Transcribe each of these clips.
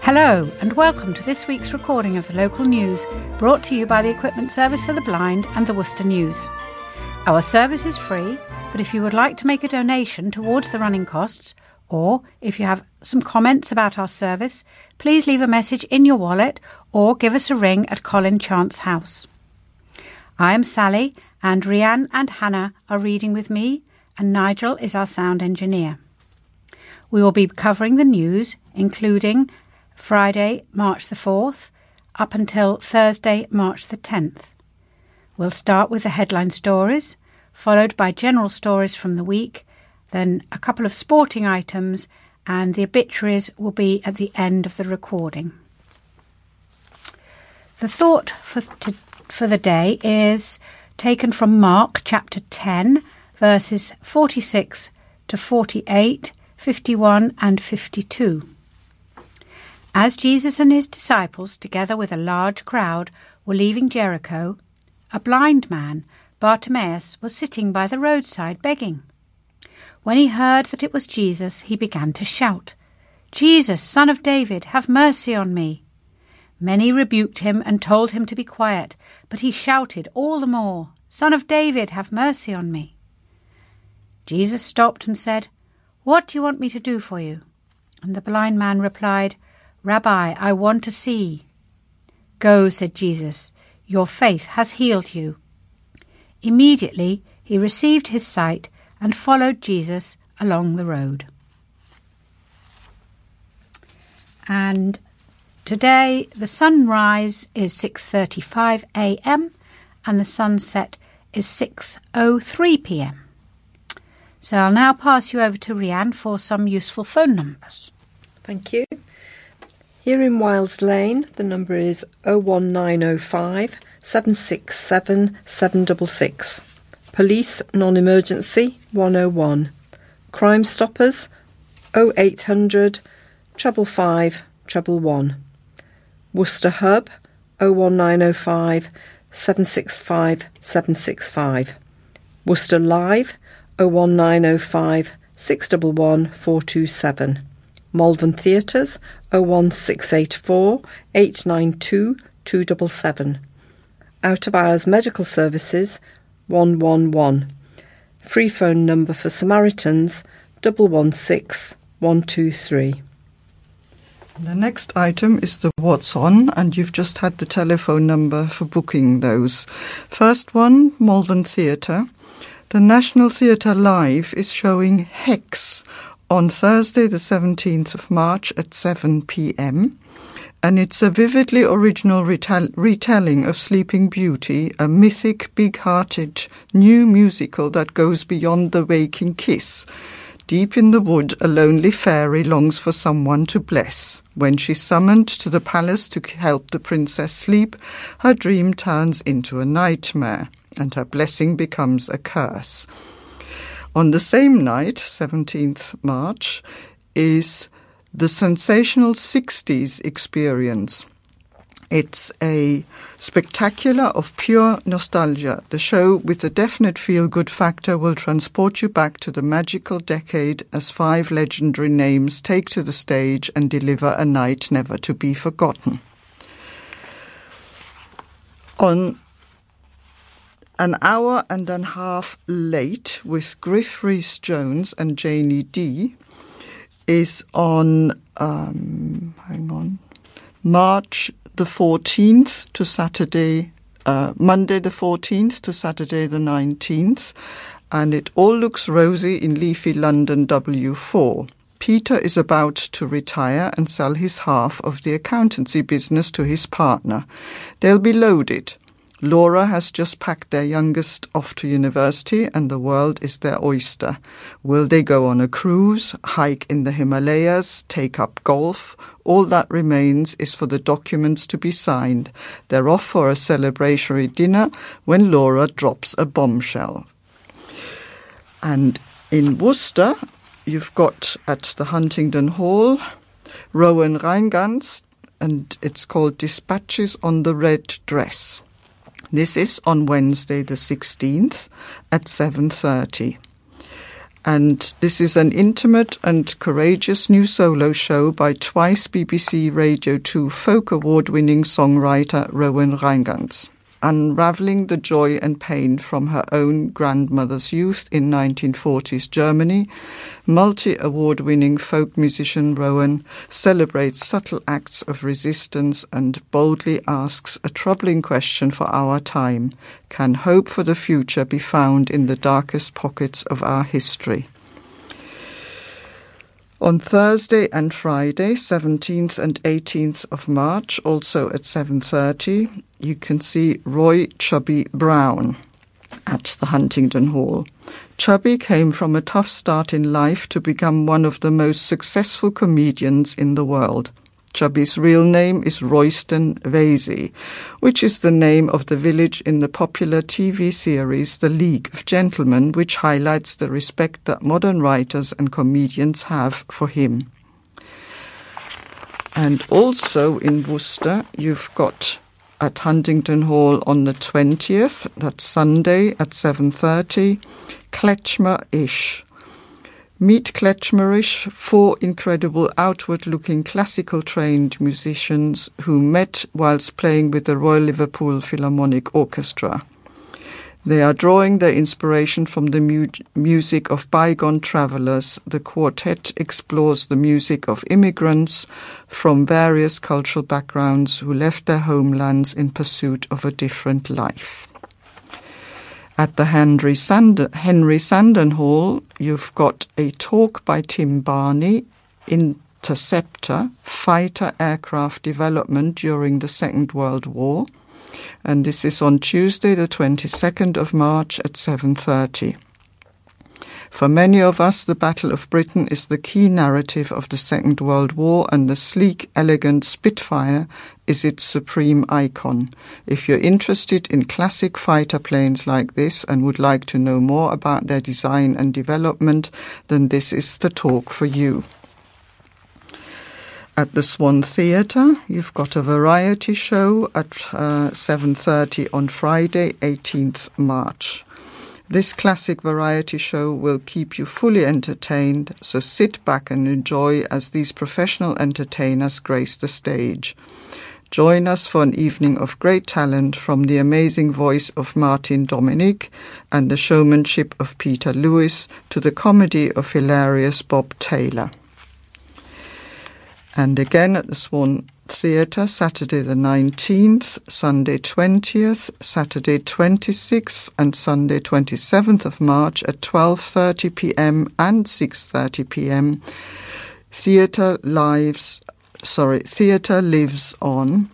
Hello and welcome to this week's recording of the local news, brought to you by the Equipment Service for the Blind and the Worcester News. Our service is free, but if you would like to make a donation towards the running costs, or if you have some comments about our service, please leave a message in your wallet or give us a ring at Colin Chance House. I am Sally, and Rhianne and Hannah are reading with me, and Nigel is our sound engineer. We will be covering the news, including Friday, March the 4th, up until Thursday, March the 10th. We'll start with the headline stories, followed by general stories from the week, then a couple of sporting items, and the obituaries will be at the end of the recording. The thought for the day is taken from Mark chapter 10, verses 46 to 48, 51 and 52. As Jesus and his disciples, together with a large crowd, were leaving Jericho, a blind man, Bartimaeus, was sitting by the roadside begging. When he heard that it was Jesus, he began to shout, "Jesus, Son of David, have mercy on me." Many rebuked him and told him to be quiet, but he shouted all the more, "Son of David, have mercy on me." Jesus stopped and said, "What do you want me to do for you?" And the blind man replied, "Rabbi, I want to see." "Go," said Jesus, "your faith has healed you." Immediately he received his sight and followed Jesus along the road. And today the sunrise is 6:35 a.m. and the sunset is 6:03 p.m. So I'll now pass you over to Rhianne for some useful phone numbers. Thank you. Here in Wiles Lane, the number is 01905 767 766. Police Non-Emergency 101. Crime Stoppers 0800 555 111. Worcester Hub 01905 765 765. Worcester Live 01905 611 427. Malvern Theatres 01684 892 277. Out of Hours Medical Services 111. Free phone number for Samaritans 116123. The next item is the What's On, and you've just had the telephone number for booking those. First one, Malvern Theatre. The National Theatre Live is showing Hex on Thursday the 17th of March at 7 p.m. and it's a vividly original retelling of Sleeping Beauty, a mythic, big-hearted new musical that goes beyond the waking kiss. Deep in the wood, a lonely fairy longs for someone to bless. When she's summoned to the palace to help the princess sleep, her dream turns into a nightmare and her blessing becomes a curse. On the same night, 17th March, is The Sensational Sixties Experience. It's a spectacular of pure nostalgia. The show, with a definite feel-good factor, will transport you back to the magical decade as five legendary names take to the stage and deliver a night never to be forgotten. On an hour and a half late, with Griff Rhys-Jones and Janie Dee, is on March the 14th to Saturday, Monday the 14th to Saturday the 19th, and it all looks rosy in leafy London W4. Peter is about to retire and sell his half of the accountancy business to his partner. They'll be loaded. Laura has just packed their youngest off to university and the world is their oyster. Will they go on a cruise, hike in the Himalayas, take up golf? All that remains is for the documents to be signed. They're off for a celebratory dinner when Laura drops a bombshell. And in Worcester, you've got at the Huntingdon Hall, Rowan Rheingans and it's called Dispatches on the Red Dress. This is on Wednesday the 16th at 7:30. And this is an intimate and courageous new solo show by twice BBC Radio 2 folk award-winning songwriter Rowan Rheingans, unravelling the joy and pain from her own grandmother's youth in 1940s Germany. Multi-award-winning folk musician Rowan celebrates subtle acts of resistance and boldly asks a troubling question for our time. Can hope for the future be found in the darkest pockets of our history? On Thursday and Friday, 17th and 18th of March, also at 7:30, you can see Roy Chubby Brown at the Huntingdon Hall. Chubby came from a tough start in life to become one of the most successful comedians in the world. Chubby's real name is Royston Vasey, which is the name of the village in the popular TV series The League of Gentlemen, which highlights the respect that modern writers and comedians have for him. And also in Worcester, you've got at Huntingdon Hall on the 20th, that's Sunday at 7:30, Klezmer-ish. Meet Klezmer-ish, four incredible outward-looking classical-trained musicians who met whilst playing with the Royal Liverpool Philharmonic Orchestra. They are drawing their inspiration from the music of bygone travellers. The quartet explores the music of immigrants from various cultural backgrounds who left their homelands in pursuit of a different life. At the Henry Sanden Hall, you've got a talk by Tim Barney, Interceptor, Fighter Aircraft Development during the Second World War. And this is on Tuesday, the 22nd of March at 7:30. For many of us, the Battle of Britain is the key narrative of the Second World War, and the sleek, elegant Spitfire is its supreme icon. If you're interested in classic fighter planes like this and would like to know more about their design and development, then this is the talk for you. At the Swan Theatre, you've got a variety show at 7:30 on Friday, 18th March. This classic variety show will keep you fully entertained, so sit back and enjoy as these professional entertainers grace the stage. Join us for an evening of great talent from the amazing voice of Martin Dominic and the showmanship of Peter Lewis to the comedy of hilarious Bob Taylor. And again at the Swan Theatre, Saturday the 19th, Sunday 20th, Saturday 26th and Sunday 27th of March at 12:30 p.m. and 6:30 p.m. Theatre lives on.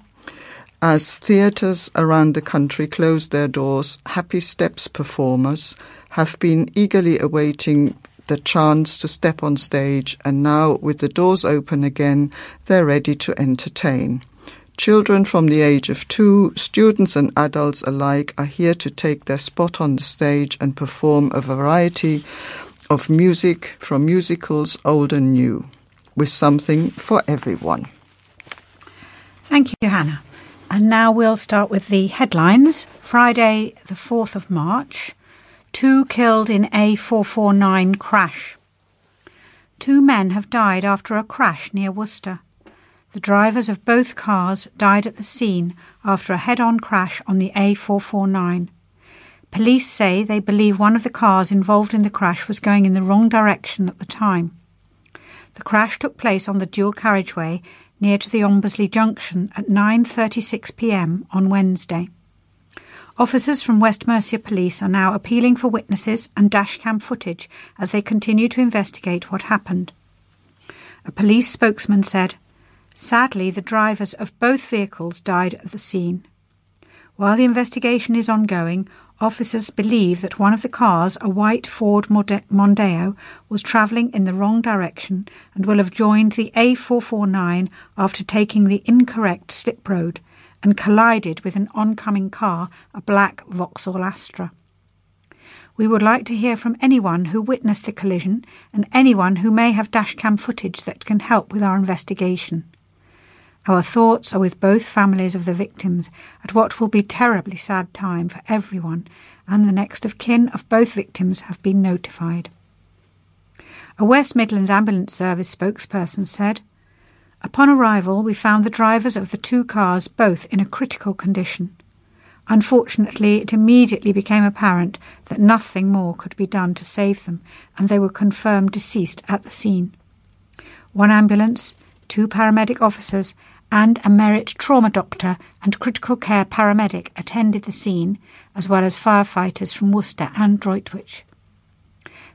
As theatres around the country close their doors, Happy Steps performers have been eagerly awaiting the chance to step on stage, and now, with the doors open again, they're ready to entertain. Children from the age of 2, students and adults alike, are here to take their spot on the stage and perform a variety of music, from musicals old and new, with something for everyone. Thank you, Hannah. And now we'll start with the headlines. Friday, the 4th of March. 2 killed in A449 crash. 2 men have died after a crash near Worcester. The drivers of both cars died at the scene after a head-on crash on the A449. Police say they believe one of the cars involved in the crash was going in the wrong direction at the time. The crash took place on the dual carriageway near to the Ombersley Junction at 9:36 p.m. on Wednesday. Officers from West Mercia Police are now appealing for witnesses and dashcam footage as they continue to investigate what happened. A police spokesman said, "Sadly, the drivers of both vehicles died at the scene. While the investigation is ongoing, officers believe that one of the cars, a white Ford Mondeo, was travelling in the wrong direction and will have joined the A449 after taking the incorrect slip road, and collided with an oncoming car, a black Vauxhall Astra. We would like to hear from anyone who witnessed the collision and anyone who may have dashcam footage that can help with our investigation. Our thoughts are with both families of the victims at what will be a terribly sad time for everyone, and the next of kin of both victims have been notified. A West Midlands Ambulance Service spokesperson said, "Upon arrival, we found the drivers of the two cars both in a critical condition. Unfortunately, it immediately became apparent that nothing more could be done to save them, and they were confirmed deceased at the scene. One ambulance, two paramedic officers and a merit trauma doctor and critical care paramedic attended the scene, as well as firefighters from Worcester and Droitwich.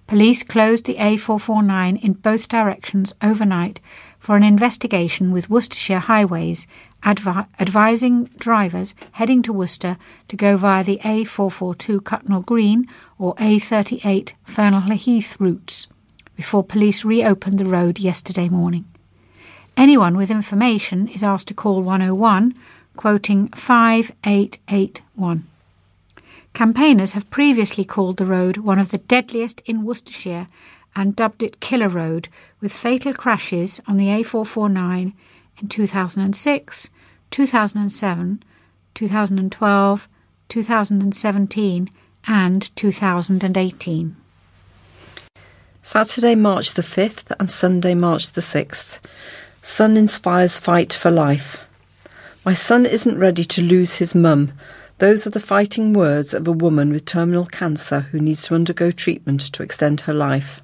Police closed the A449 in both directions overnight for an investigation with Worcestershire Highways, advising drivers heading to Worcester to go via the A442 Cutnall Green or A38 Fernley Heath routes, before police reopened the road yesterday morning. Anyone with information is asked to call 101, quoting 5881. Campaigners have previously called the road one of the deadliest in Worcestershire and dubbed it Killer Road, with fatal crashes on the A449 in 2006, 2007, 2012, 2017 and 2018. Saturday, March the 5th and Sunday, March the 6th. Son inspires fight for life. My son isn't ready to lose his mum. Those are the fighting words of a woman with terminal cancer who needs to undergo treatment to extend her life.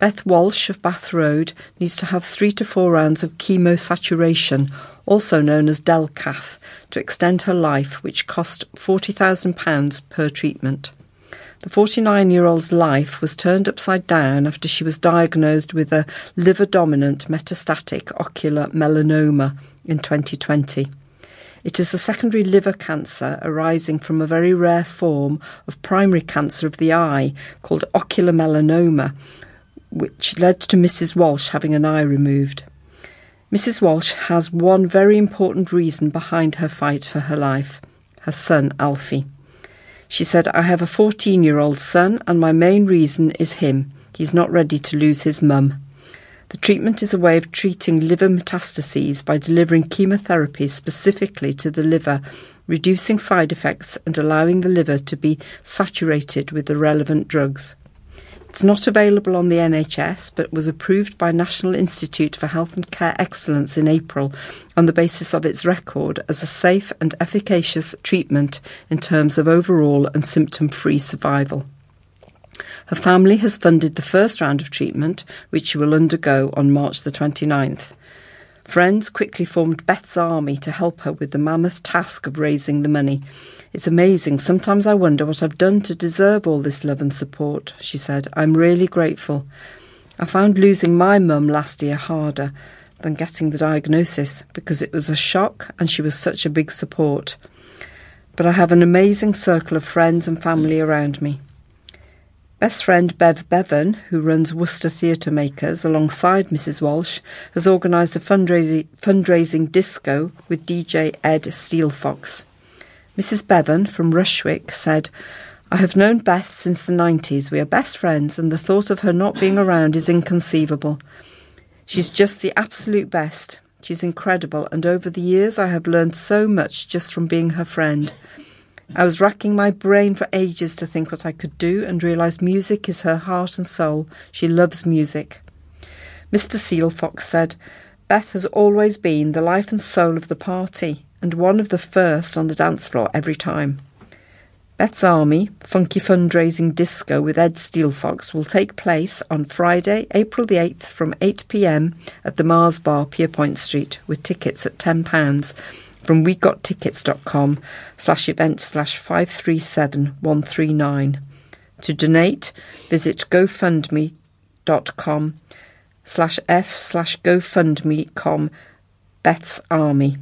Beth Walsh of Bath Road needs to have 3 to 4 rounds of chemosaturation, also known as DelCath, to extend her life, which cost £40,000 per treatment. The 49-year-old's life was turned upside down after she was diagnosed with a liver-dominant metastatic ocular melanoma in 2020. It is a secondary liver cancer arising from a very rare form of primary cancer of the eye called ocular melanoma, which led to Mrs. Walsh having an eye removed. Mrs. Walsh has one very important reason behind her fight for her life, her son Alfie. She said, "I have a 14-year-old son and my main reason is him. He's not ready to lose his mum." The treatment is a way of treating liver metastases by delivering chemotherapy specifically to the liver, reducing side effects and allowing the liver to be saturated with the relevant drugs. It's not available on the NHS, but was approved by National Institute for Health and Care Excellence in April on the basis of its record as a safe and efficacious treatment in terms of overall and symptom-free survival. Her family has funded the first round of treatment, which she will undergo on March the 29th. Friends quickly formed Beth's Army to help her with the mammoth task of raising the money. "It's amazing. Sometimes I wonder what I've done to deserve all this love and support," she said. "I'm really grateful. I found losing my mum last year harder than getting the diagnosis because it was a shock and she was such a big support. But I have an amazing circle of friends and family around me." Best friend Bev Bevan, who runs Worcester Theatre Makers alongside Mrs. Walsh, has organised a fundraising disco with DJ Ed Steelfox. Mrs. Bevan from Rushwick said, "I have known Beth since the 90s. We are best friends and the thought of her not being around is inconceivable. She's just the absolute best. She's incredible and over the years I have learned so much just from being her friend. I was racking my brain for ages to think what I could do and realised music is her heart and soul. She loves music." Mr. Steelfox said, "Beth has always been the life and soul of the party and one of the first on the dance floor every time." Beth's Army Funky Fundraising Disco with Ed Steelfox will take place on Friday, April the 8th from 8 p.m. at the Mars Bar, Pierpoint Street, with tickets at £10 from wegottickets.com/event/537139. To donate, visit gofundme.com/f/gofundme.com Beth's Army.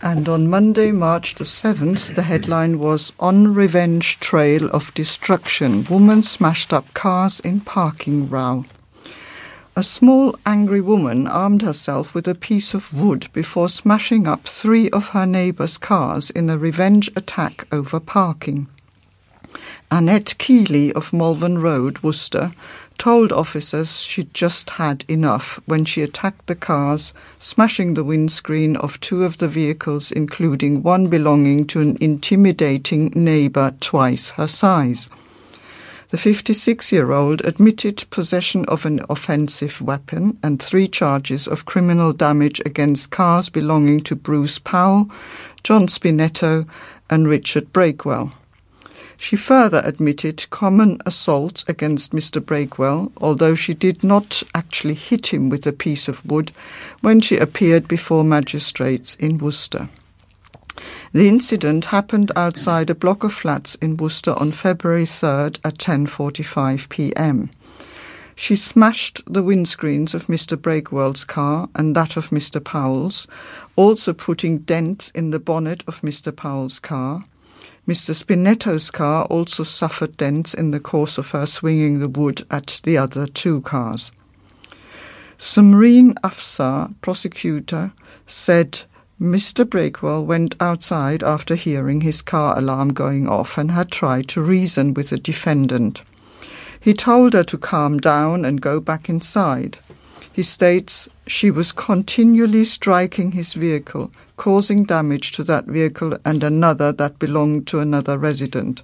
And on Monday, March the 7th, the headline was "On Revenge Trail of Destruction. Woman Smashed Up Cars in Parking Row." A small, angry woman armed herself with a piece of wood before smashing up 3 of her neighbours' cars in a revenge attack over parking. Annette Keeley of Malvern Road, Worcester, told officers she'd just had enough when she attacked the cars, smashing the windscreen of two of the vehicles, including one belonging to an intimidating neighbour twice her size. The 56-year-old admitted possession of an offensive weapon and 3 charges of criminal damage against cars belonging to Bruce Powell, John Spinetto and Richard Brakewell. She further admitted common assault against Mr. Brakewell, although she did not actually hit him with a piece of wood when she appeared before magistrates in Worcester. The incident happened outside a block of flats in Worcester on February 3rd at 10:45 p.m. She smashed the windscreens of Mr. Brakewell's car and that of Mr. Powell's, also putting dents in the bonnet of Mr. Powell's car. Mr. Spinetto's car also suffered dents in the course of her swinging the wood at the other 2 cars. Samreen Afsar, prosecutor, said Mr. Brakewell went outside after hearing his car alarm going off and had tried to reason with the defendant. He told her to calm down and go back inside. He states she was continually striking his vehicle, causing damage to that vehicle and another that belonged to another resident.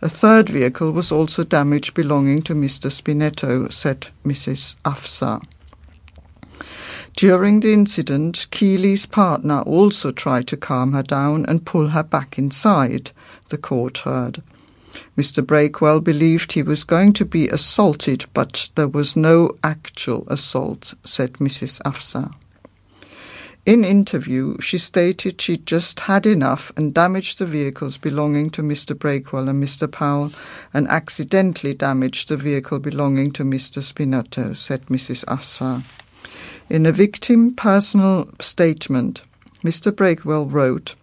A 3rd vehicle was also damaged belonging to Mr. Spinetto, said Mrs. Afsar. During the incident, Keeley's partner also tried to calm her down and pull her back inside, the court heard. Mr. Brakewell believed he was going to be assaulted, but there was no actual assault, said Mrs. Afsar. In interview, she stated she'd just had enough and damaged the vehicles belonging to Mr. Brakewell and Mr. Powell and accidentally damaged the vehicle belonging to Mr. Spinetto, said Mrs. Afsar. In a victim personal statement, Mr. Brakewell wrote,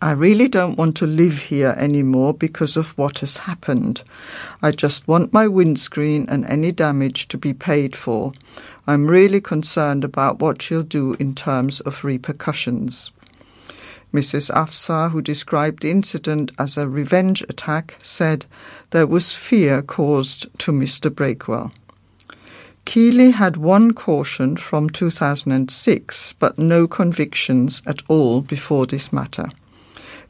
"I really don't want to live here anymore because of what has happened. I just want my windscreen and any damage to be paid for. I'm really concerned about what she'll do in terms of repercussions." Mrs. Afsar, who described the incident as a revenge attack, said there was fear caused to Mr. Brakewell. Keeley had one caution from 2006, but no convictions at all before this matter.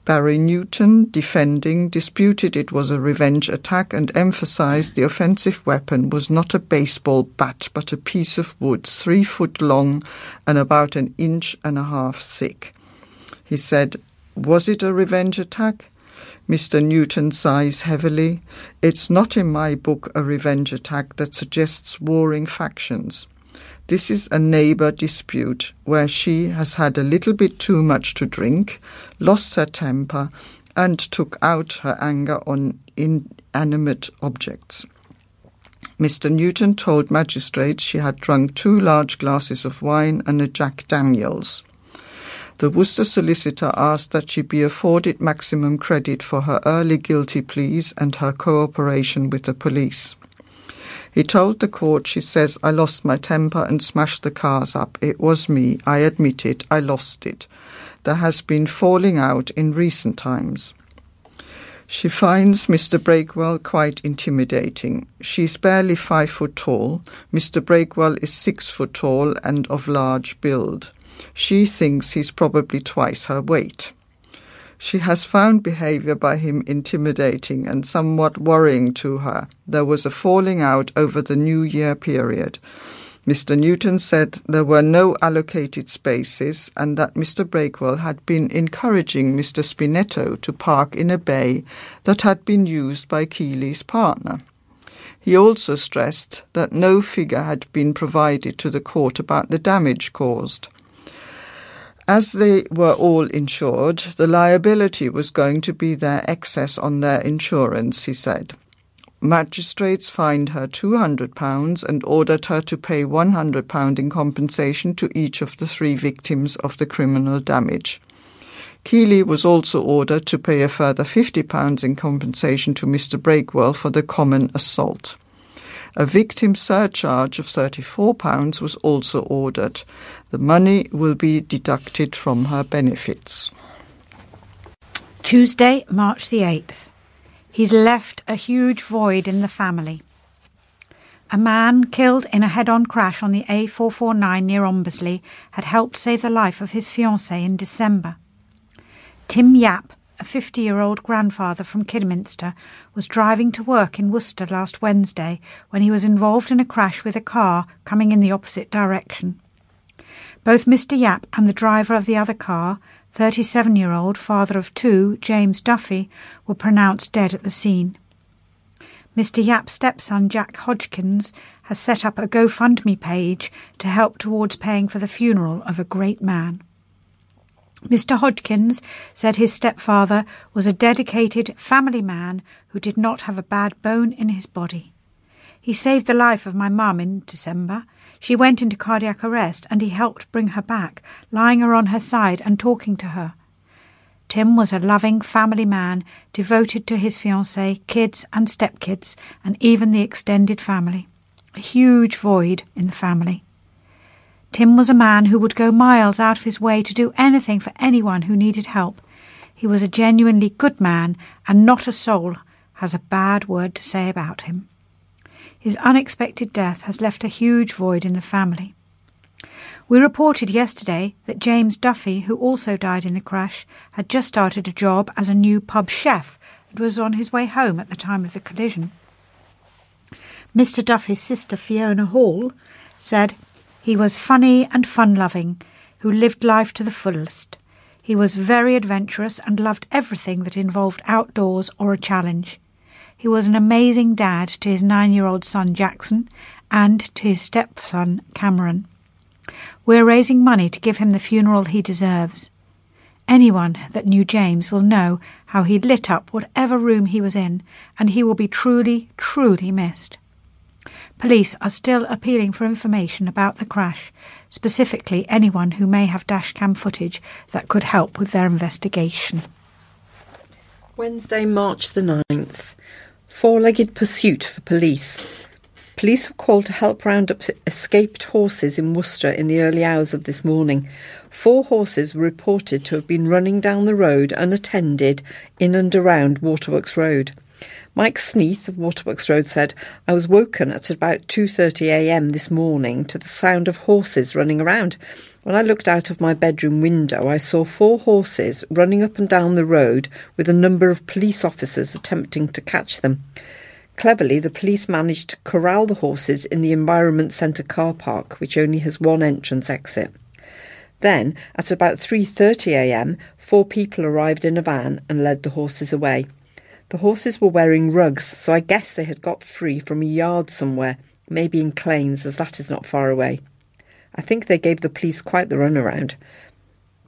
Barry Newton, defending, disputed it was a revenge attack and emphasised the offensive weapon was not a baseball bat but a piece of wood 3 foot long and about 1.5 inches thick. He said, "Was it a revenge attack?" Mr. Newton sighs heavily. "It's not in my book a revenge attack that suggests warring factions. This is a neighbour dispute where she has had a little bit too much to drink, lost her temper and took out her anger on inanimate objects." Mr. Newton told magistrates she had drunk 2 large glasses of wine and a Jack Daniels. The Worcester solicitor asked that she be afforded maximum credit for her early guilty pleas and her cooperation with the police. He told the court, she says, "I lost my temper and smashed the cars up. It was me. I admit it. I lost it. There has been falling out in recent times." She finds Mr. Brakewell quite intimidating. She's barely 5 foot tall. Mr. Brakewell is 6 foot tall and of large build. She thinks he's probably twice her weight. She has found behaviour by him intimidating and somewhat worrying to her. There was a falling out over the New Year period. Mr. Newton said there were no allocated spaces and that Mr. Brakewell had been encouraging Mr. Spinetto to park in a bay that had been used by Keeley's partner. He also stressed that no figure had been provided to the court about the damage caused. As they were all insured, the liability was going to be their excess on their insurance, he said. Magistrates fined her £200 and ordered her to pay £100 in compensation to each of the 3 victims of the criminal damage. Keeley was also ordered to pay a further £50 in compensation to Mr. Brakewell for the common assault. A victim surcharge of £34 was also ordered. The money will be deducted from her benefits. Tuesday, March the 8th. He's left a huge void in the family. A man killed in a head-on crash on the A449 near Ombersley had helped save the life of his fiancée in December. Tim Yap, a 50-year-old grandfather from Kidderminster, was driving to work in Worcester last Wednesday when he was involved in a crash with a car coming in the opposite direction. Both Mr Yap and the driver of the other car, 37-year-old father of two, James Duffy, were pronounced dead at the scene. Mr Yap's stepson, Jack Hodgkins, has set up a GoFundMe page to help towards paying for the funeral of a great man. Mr Hodgkins said his stepfather was a dedicated family man who did not have a bad bone in his body. He saved the life of my mum in December. She went into cardiac arrest and he helped bring her back, lying her on her side and talking to her. Tim was a loving family man, devoted to his fiancée, kids and stepkids, and even the extended family. A huge void in the family. Tim was a man who would go miles out of his way to do anything for anyone who needed help. He was a genuinely good man, and not a soul has a bad word to say about him. His unexpected death has left a huge void in the family. We reported yesterday that James Duffy, who also died in the crash, had just started a job as a new pub chef and was on his way home at the time of the collision. Mr Duffy's sister, Fiona Hall, said, "He was funny and fun-loving, who lived life to the fullest. He was very adventurous and loved everything that involved outdoors or a challenge. He was an amazing dad to his 9-year-old son Jackson and to his stepson Cameron. We're raising money to give him the funeral he deserves. Anyone that knew James will know how he lit up whatever room he was in, and he will be truly, truly missed." Police are still appealing for information about the crash, specifically anyone who may have dashcam footage that could help with their investigation. Wednesday, March the 9th. Four-legged pursuit for police. Police were called to help round up escaped horses in Worcester in the early hours of this morning. 4 horses were reported to have been running down the road unattended in and around Waterworks Road. Mike Sneath of Waterworks Road said, "I was woken at about 2:30am this morning to the sound of horses running around. When I looked out of my bedroom window, I saw 4 horses running up and down the road with a number of police officers attempting to catch them. Cleverly, the police managed to corral the horses in the Environment Centre car park, which only has one entrance exit. Then, at about 3:30am, 4 people arrived in a van and led the horses away. The horses were wearing rugs, so I guess they had got free from a yard somewhere, maybe in Claines, as that is not far away. I think they gave the police quite the runaround.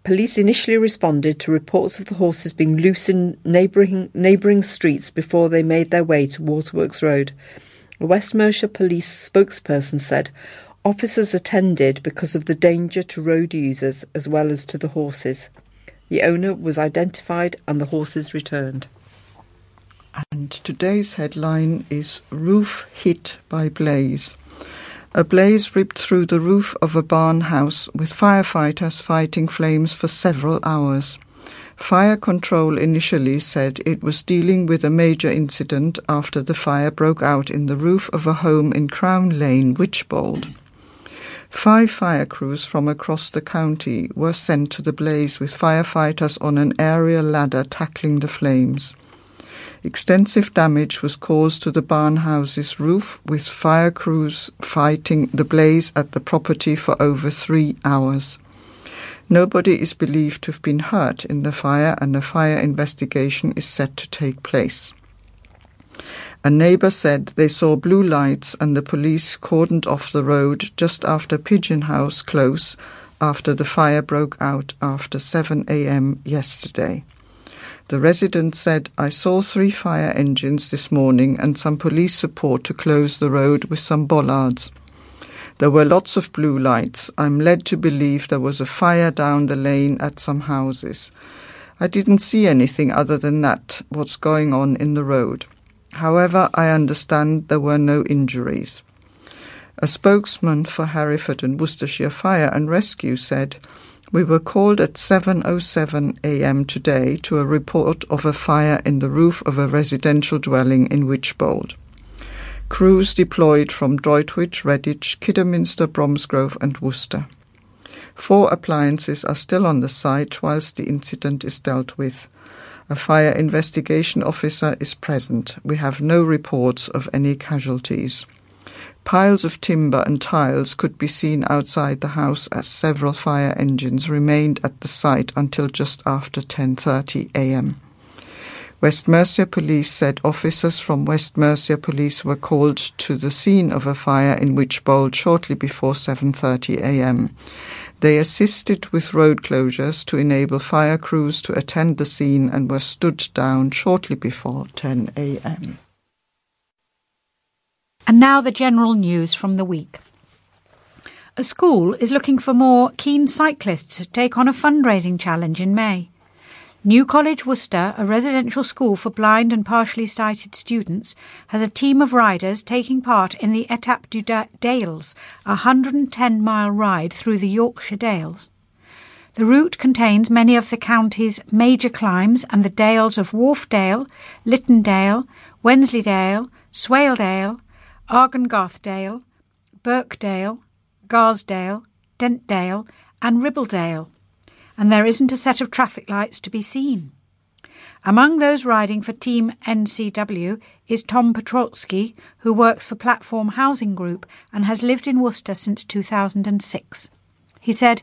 Police initially responded to reports of the horses being loose in neighbouring streets before they made their way to Waterworks Road. A West Mercia Police spokesperson said, "Officers attended because of the danger to road users as well as to the horses. The owner was identified and the horses returned." And today's headline is "Roof Hit by Blaze." A blaze ripped through the roof of a barn house, with firefighters fighting flames for several hours. Fire control initially said it was dealing with a major incident after the fire broke out in the roof of a home in Crown Lane, Witchbold. 5 fire crews from across the county were sent to the blaze, with firefighters on an aerial ladder tackling the flames. Extensive damage was caused to the barnhouse's roof, with fire crews fighting the blaze at the property for over 3 hours. Nobody is believed to have been hurt in the fire, and a fire investigation is set to take place. A neighbour said they saw blue lights and the police cordoned off the road just after Pigeon House Close after the fire broke out after 7am yesterday. The resident said, "I saw 3 fire engines this morning and some police support to close the road with some bollards. There were lots of blue lights. I'm led to believe there was a fire down the lane at some houses. I didn't see anything other than that, what's going on in the road. However, I understand there were no injuries." A spokesman for Hereford and Worcestershire Fire and Rescue said, We were called at 7:07 a.m. today to a report of a fire in the roof of a residential dwelling in Wychbold. Crews deployed from Droitwich, Redditch, Kidderminster, Bromsgrove and Worcester. 4 appliances are still on the site whilst the incident is dealt with. A fire investigation officer is present. We have no reports of any casualties. Piles of timber and tiles could be seen outside the house as several fire engines remained at the site until just after 10:30 a.m. West Mercia Police said officers from West Mercia Police were called to the scene of a fire in Wychbold shortly before 7:30 a.m. They assisted with road closures to enable fire crews to attend the scene and were stood down shortly before 10 a.m. And now the general news from the week. A school is looking for more keen cyclists to take on a fundraising challenge in May. New College Worcester, a residential school for blind and partially sighted students, has a team of riders taking part in the Étape du Dales, a 110-mile ride through the Yorkshire Dales. The route contains many of the county's major climbs and the dales of Wharf Dale, Lytton Dale, Wensley Dale, Swale Dale, Argengarth Dale, Birkdale, Garsdale, Dent Dale and Ribbledale. And there isn't a set of traffic lights to be seen. Among those riding for Team NCW is Tom Petrolsky, who works for Platform Housing Group and has lived in Worcester since 2006. He said,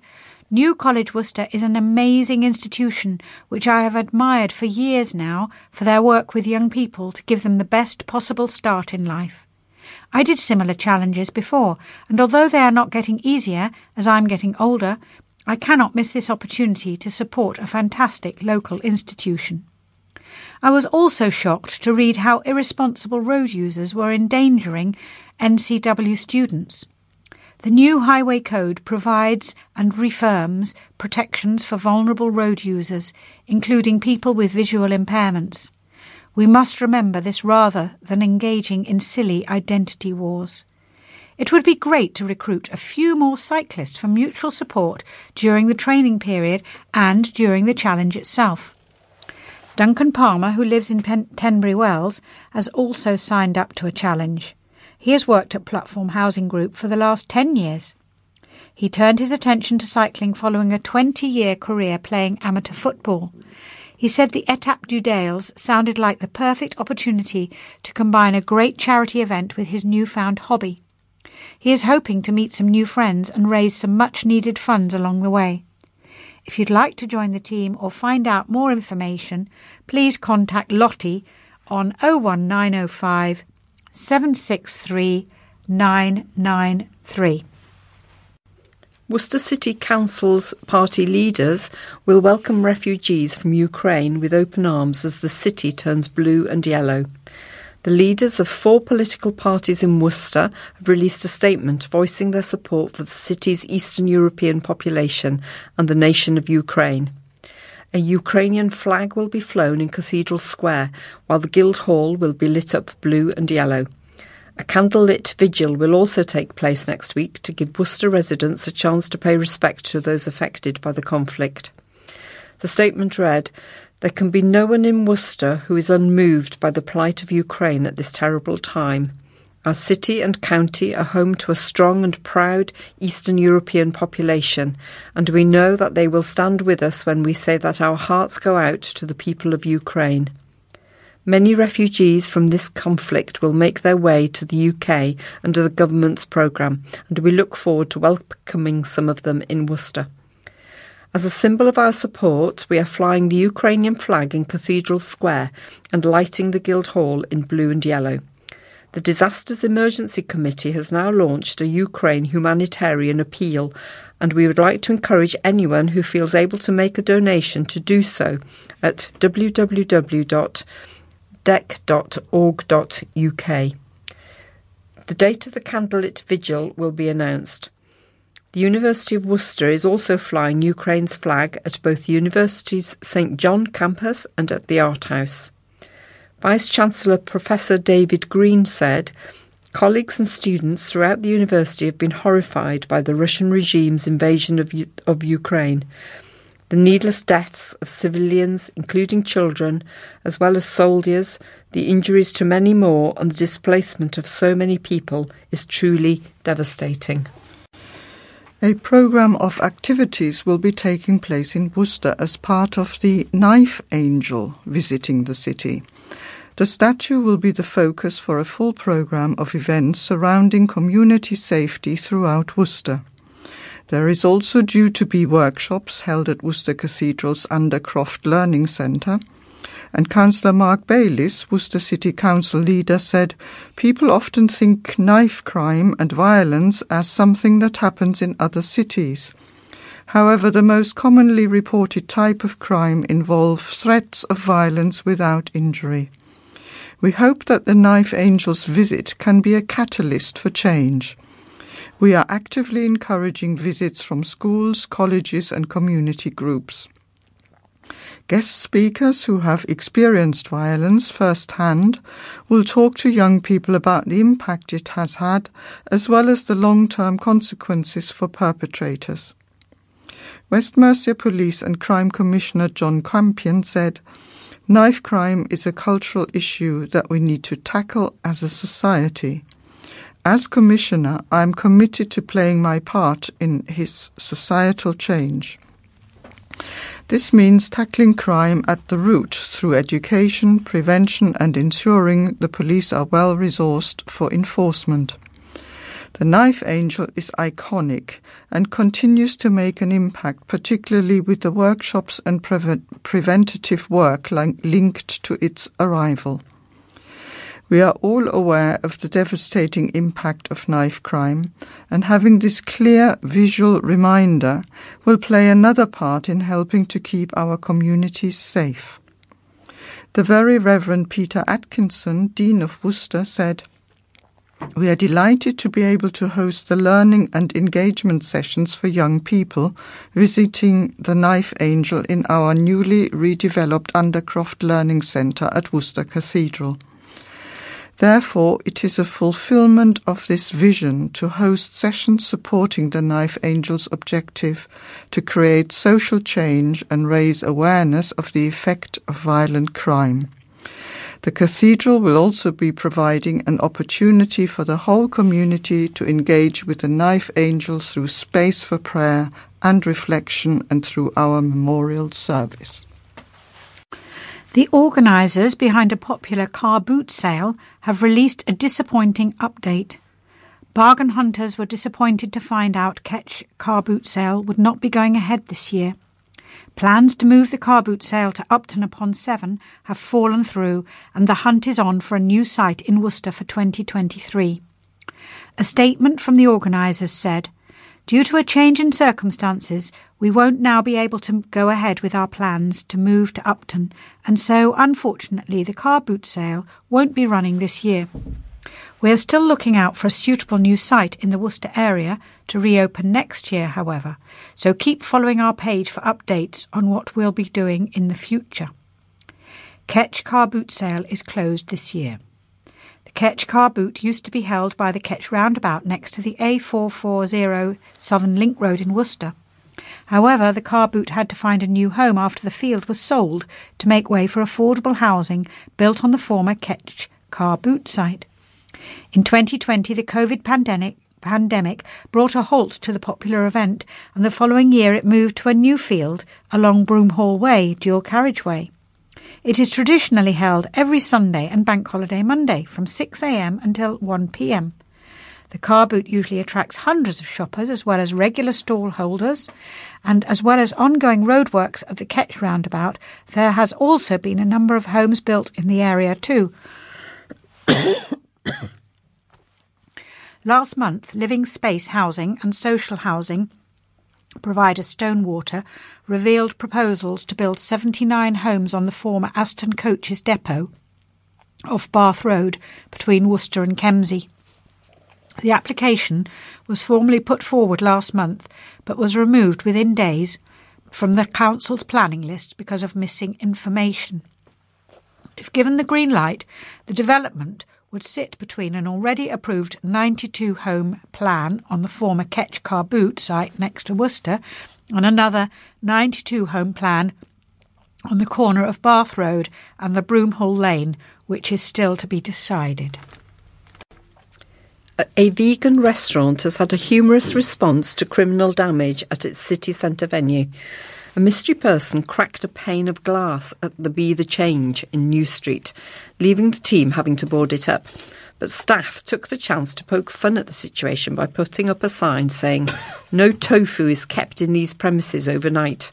"New College Worcester is an amazing institution which I have admired for years now for their work with young people to give them the best possible start in life. I did similar challenges before, and although they are not getting easier as I'm getting older, I cannot miss this opportunity to support a fantastic local institution. I was also shocked to read how irresponsible road users were endangering NCW students. The new Highway Code provides and reaffirms protections for vulnerable road users, including people with visual impairments. We must remember this rather than engaging in silly identity wars. It would be great to recruit a few more cyclists for mutual support during the training period and during the challenge itself." Duncan Palmer, who lives in Tenbury Wells, has also signed up to a challenge. He has worked at Platform Housing Group for the last 10 years. He turned his attention to cycling following a 20-year career playing amateur football. He said the Étape du Dales sounded like the perfect opportunity to combine a great charity event with his newfound hobby. He is hoping to meet some new friends and raise some much-needed funds along the way. If you'd like to join the team or find out more information, please contact Lottie on 01905 763 993. Worcester City Council's party leaders will welcome refugees from Ukraine with open arms as the city turns blue and yellow. The leaders of 4 political parties in Worcester have released a statement voicing their support for the city's Eastern European population and the nation of Ukraine. A Ukrainian flag will be flown in Cathedral Square, while the Guildhall will be lit up blue and yellow. A candlelit vigil will also take place next week to give Worcester residents a chance to pay respect to those affected by the conflict. The statement read, "There can be no one in Worcester who is unmoved by the plight of Ukraine at this terrible time. Our city and county are home to a strong and proud Eastern European population, and we know that they will stand with us when we say that our hearts go out to the people of Ukraine. Many refugees from this conflict will make their way to the UK under the government's programme, and we look forward to welcoming some of them in Worcester. As a symbol of our support, we are flying the Ukrainian flag in Cathedral Square and lighting the Guildhall in blue and yellow. The Disasters Emergency Committee has now launched a Ukraine humanitarian appeal, and we would like to encourage anyone who feels able to make a donation to do so at www.dec.org.uk. The date of the candlelit vigil will be announced. The University of Worcester is also flying Ukraine's flag at both the university's St John campus and at the Art House. Vice-Chancellor Professor David Green said, Colleagues and students throughout the university have been horrified by the Russian regime's invasion of Ukraine, the needless deaths of civilians, including children, as well as soldiers, the injuries to many more, and the displacement of so many people is truly devastating. A programme of activities will be taking place in Worcester as part of the Knife Angel visiting the city. The statue will be the focus for a full programme of events surrounding community safety throughout Worcester. There is also due to be workshops held at Worcester Cathedral's Undercroft Learning Centre, and Councillor Mark Bayliss, Worcester City Council leader, said, "People often think knife crime and violence as something that happens in other cities. However, the most commonly reported type of crime involves threats of violence without injury. We hope that the Knife Angels visit can be a catalyst for change. We are actively encouraging visits from schools, colleges and community groups. Guest speakers who have experienced violence firsthand will talk to young people about the impact it has had, as well as the long-term consequences for perpetrators." West Mercia Police and Crime Commissioner John Campion said, "Knife crime is a cultural issue that we need to tackle as a society. As Commissioner, I am committed to playing my part in his societal change. This means tackling crime at the root through education, prevention and ensuring the police are well resourced for enforcement. The Knife Angel is iconic and continues to make an impact, particularly with the workshops and preventative work linked to its arrival. We are all aware of the devastating impact of knife crime, and having this clear visual reminder will play another part in helping to keep our communities safe." The Very Reverend Peter Atkinson, Dean of Worcester, said, "We are delighted to be able to host the learning and engagement sessions for young people visiting the Knife Angel in our newly redeveloped Undercroft Learning Centre at Worcester Cathedral. Therefore, it is a fulfilment of this vision to host sessions supporting the Knife Angel's objective to create social change and raise awareness of the effect of violent crime. The cathedral will also be providing an opportunity for the whole community to engage with the Knife Angel through space for prayer and reflection and through our memorial service." The organisers behind a popular car boot sale have released a disappointing update. Bargain hunters were disappointed to find out Ketch car boot sale would not be going ahead this year. Plans to move the car boot sale to Upton-upon-Severn have fallen through, and the hunt is on for a new site in Worcester for 2023. A statement from the organisers said, "Due to a change in circumstances, we won't now be able to go ahead with our plans to move to Upton, and so, unfortunately, the car boot sale won't be running this year. We are still looking out for a suitable new site in the Worcester area to reopen next year, however, so keep following our page for updates on what we'll be doing in the future." Ketch Car Boot Sale is closed this year. The Ketch Car Boot used to be held by the Ketch Roundabout next to the A440 Southern Link Road in Worcester. However, the car boot had to find a new home after the field was sold to make way for affordable housing built on the former Ketch Car Boot site. In 2020, the COVID pandemic brought a halt to the popular event, and the following year it moved to a new field along Broomhall Way, dual carriageway. It is traditionally held every Sunday and bank holiday Monday from 6 a.m. until 1 p.m. The car boot usually attracts hundreds of shoppers as well as regular stall holders, and as well as ongoing roadworks at the Ketch Roundabout, there has also been a number of homes built in the area too. Last month, Living Space Housing and Social Housing provider Stonewater revealed proposals to build 79 homes on the former Aston Coaches depot off Bath Road between Worcester and Kemsey. The application was formally put forward last month but was removed within days from the council's planning list because of missing information. If given the green light, the development would sit between an already approved 92-home plan on the former Ketch Car Boot site next to Worcester and another 92-home plan on the corner of Bath Road and the Broomhall Lane, which is still to be decided. A vegan restaurant has had a humorous response to criminal damage at its city centre venue. A mystery person cracked a pane of glass at the Be The Change in New Street, leaving the team having to board it up. But staff took the chance to poke fun at the situation by putting up a sign saying, "No tofu is kept in these premises overnight."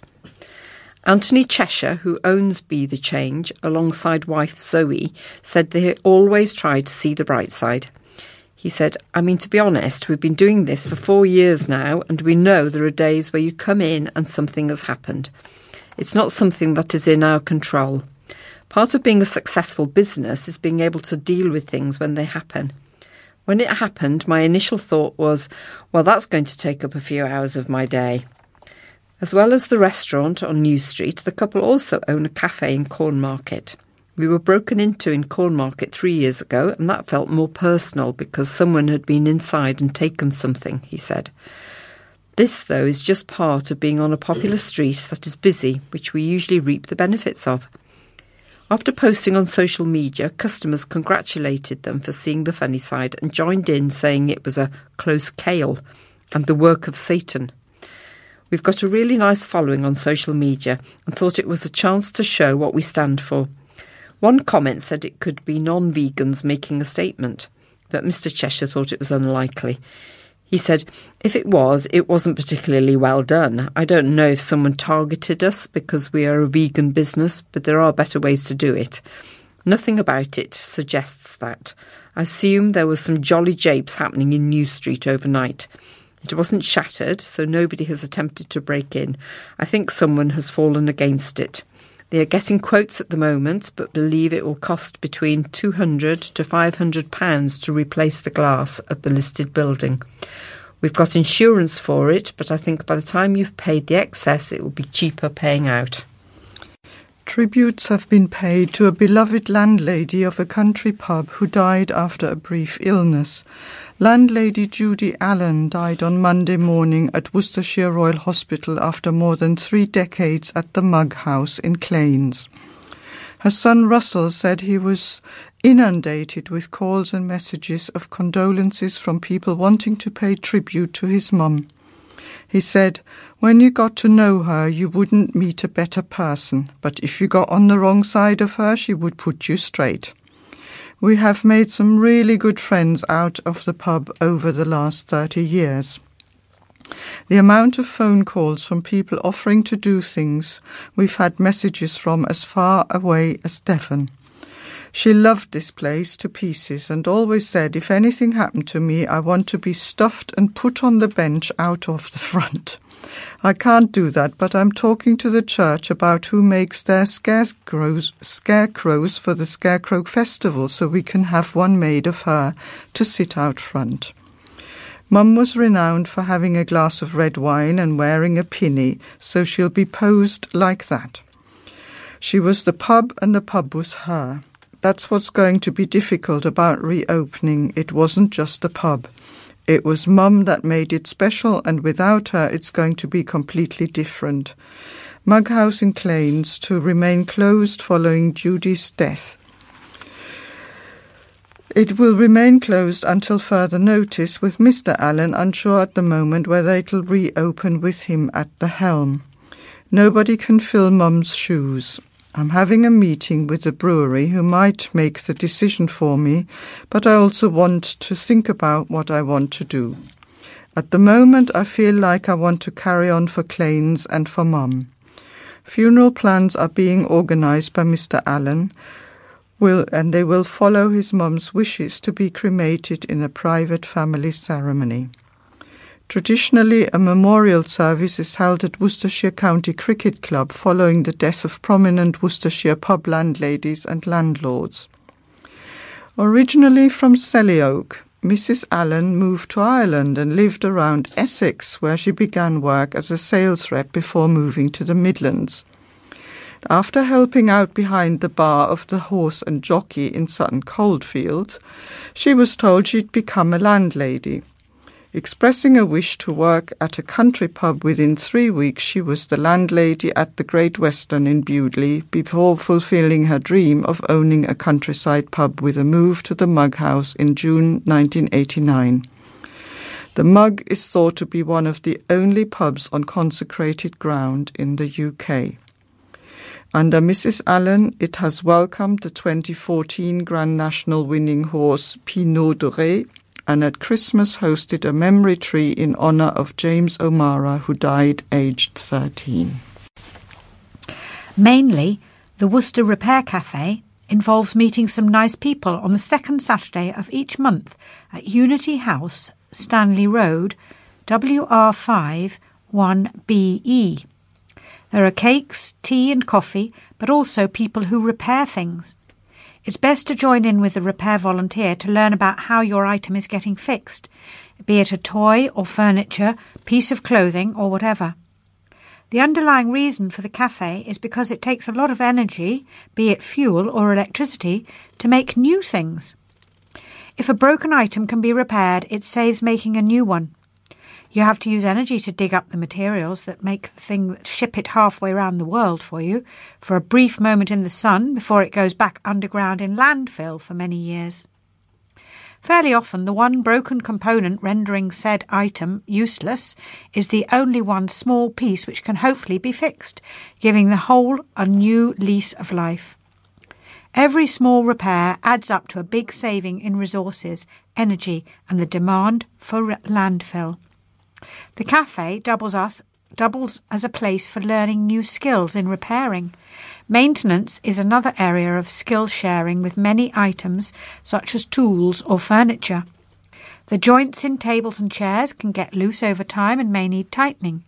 Anthony Cheshire, who owns Be The Change, alongside wife Zoe, said they always try to see the bright side. He said, "I mean, to be honest, we've been doing this for 4 years now, and we know there are days where you come in and something has happened. It's not something that is in our control. Part of being a successful business is being able to deal with things when they happen. When it happened, my initial thought was, well, that's going to take up a few hours of my day." As well as the restaurant on New Street, the couple also own a cafe in Cornmarket. "We were broken into in Cornmarket 3 years ago, and that felt more personal because someone had been inside and taken something," he said. "This, though, is just part of being on a popular street that is busy, which we usually reap the benefits of." After posting on social media, customers congratulated them for seeing the funny side and joined in saying it was a close call and the work of Satan. "We've got a really nice following on social media and thought it was a chance to show what we stand for." One comment said it could be non-vegans making a statement, but Mr Cheshire thought it was unlikely. He said, "If it was, it wasn't particularly well done. I don't know if someone targeted us because we are a vegan business, but there are better ways to do it. Nothing about it suggests that. I assume there was some jolly japes happening in New Street overnight. It wasn't shattered, so nobody has attempted to break in. I think someone has fallen against it. They are getting quotes at the moment, but believe it will cost between £200 to £500 to replace the glass at the listed building. We've got insurance for it, but I think by the time you've paid the excess, it will be cheaper paying out." Tributes have been paid to a beloved landlady of a country pub who died after a brief illness. Landlady Judy Allen died on Monday morning at Worcestershire Royal Hospital after more than 3 decades at the Mug House in Claines. Her son Russell said he was inundated with calls and messages of condolences from people wanting to pay tribute to his mum. He said, "When you got to know her, you wouldn't meet a better person, but if you got on the wrong side of her, she would put you straight. We have made some really good friends out of the pub over the last 30 years. The amount of phone calls from people offering to do things we've had messages from as far away as Devon. She loved this place to pieces and always said, if anything happened to me, I want to be stuffed and put on the bench out of the front. I can't do that, but I'm talking to the church about who makes their scarecrows for the Scarecrow Festival so we can have one made of her to sit out front. Mum was renowned for having a glass of red wine and wearing a pinny, so she'll be posed like that. She was the pub and the pub was her. That's what's going to be difficult about reopening. It wasn't just a pub. It was Mum that made it special, and without her it's going to be completely different. Mug House in Claines to remain closed following Judy's death. It will remain closed until further notice, with Mr Allen unsure at the moment whether it'll reopen with him at the helm. Nobody can fill Mum's shoes. I'm having a meeting with the brewery who might make the decision for me, but I also want to think about what I want to do. At the moment, I feel like I want to carry on for Claines and for Mum. Funeral plans are being organised by Mr Allen, and they will follow his mum's wishes to be cremated in a private family ceremony. Traditionally, a memorial service is held at Worcestershire County Cricket Club following the death of prominent Worcestershire pub landladies and landlords. Originally from Selly Oak, Mrs Allen moved to Ireland and lived around Essex, where she began work as a sales rep before moving to the Midlands. After helping out behind the bar of the Horse and Jockey in Sutton Coldfield, she was told she'd become a landlady. Expressing a wish to work at a country pub within 3 weeks, she was the landlady at the Great Western in Bewdley before fulfilling her dream of owning a countryside pub with a move to the Mug House in June 1989. The Mug is thought to be one of the only pubs on consecrated ground in the UK. Under Mrs. Allen, it has welcomed the 2014 Grand National winning horse Pinot Doré, and at Christmas hosted a memory tree in honour of James O'Mara, who died aged 13. Mainly, the Worcester Repair Cafe involves meeting some nice people on the second Saturday of each month at Unity House, Stanley Road, WR5 1BE. There are cakes, tea and coffee, but also people who repair things. It's best to join in with the repair volunteer to learn about how your item is getting fixed, be it a toy or furniture, piece of clothing or whatever. The underlying reason for the cafe is because it takes a lot of energy, be it fuel or electricity, to make new things. If a broken item can be repaired, it saves making a new one. You have to use energy to dig up the materials that make the thing that ship it halfway round the world for you for a brief moment in the sun before it goes back underground in landfill for many years. Fairly often the one broken component rendering said item useless is the only one small piece which can hopefully be fixed, giving the whole a new lease of life. Every small repair adds up to a big saving in resources, energy and the demand for landfill. The cafe doubles as a place for learning new skills in repairing. Maintenance is another area of skill sharing with many items such as tools or furniture. The joints in tables and chairs can get loose over time and may need tightening.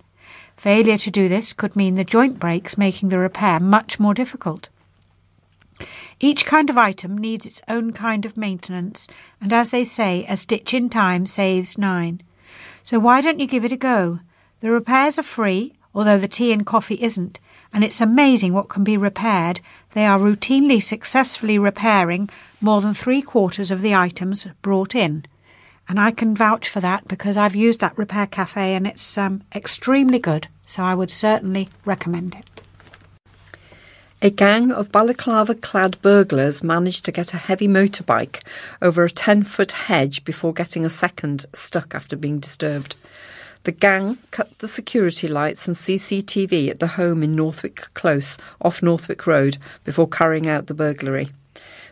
Failure to do this could mean the joint breaks, making the repair much more difficult. Each kind of item needs its own kind of maintenance, and as they say, a stitch in time saves nine. So why don't you give it a go? The repairs are free, although the tea and coffee isn't, and it's amazing what can be repaired. They are routinely successfully repairing more than 3/4 of the items brought in. And I can vouch for that because I've used that repair cafe and it's extremely good, so I would certainly recommend it. A gang of balaclava-clad burglars managed to get a heavy motorbike over a 10-foot hedge before getting a second stuck after being disturbed. The gang cut the security lights and CCTV at the home in Northwick Close, off Northwick Road, before carrying out the burglary.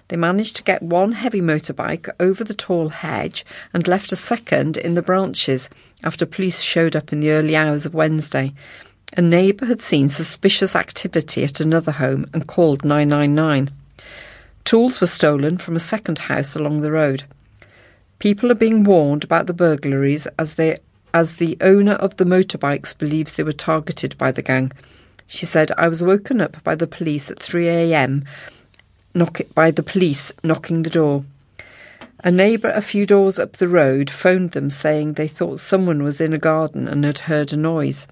They managed to get one heavy motorbike over the tall hedge and left a second in the branches after police showed up in the early hours of Wednesday. A neighbour had seen suspicious activity at another home and called 999. Tools were stolen from a second house along the road. People are being warned about the burglaries as the owner of the motorbikes believes they were targeted by the gang. She said, "I was woken up by the police at 3 a.m. By the police knocking the door. A neighbour a few doors up the road phoned them saying they thought someone was in a garden and had heard a noise.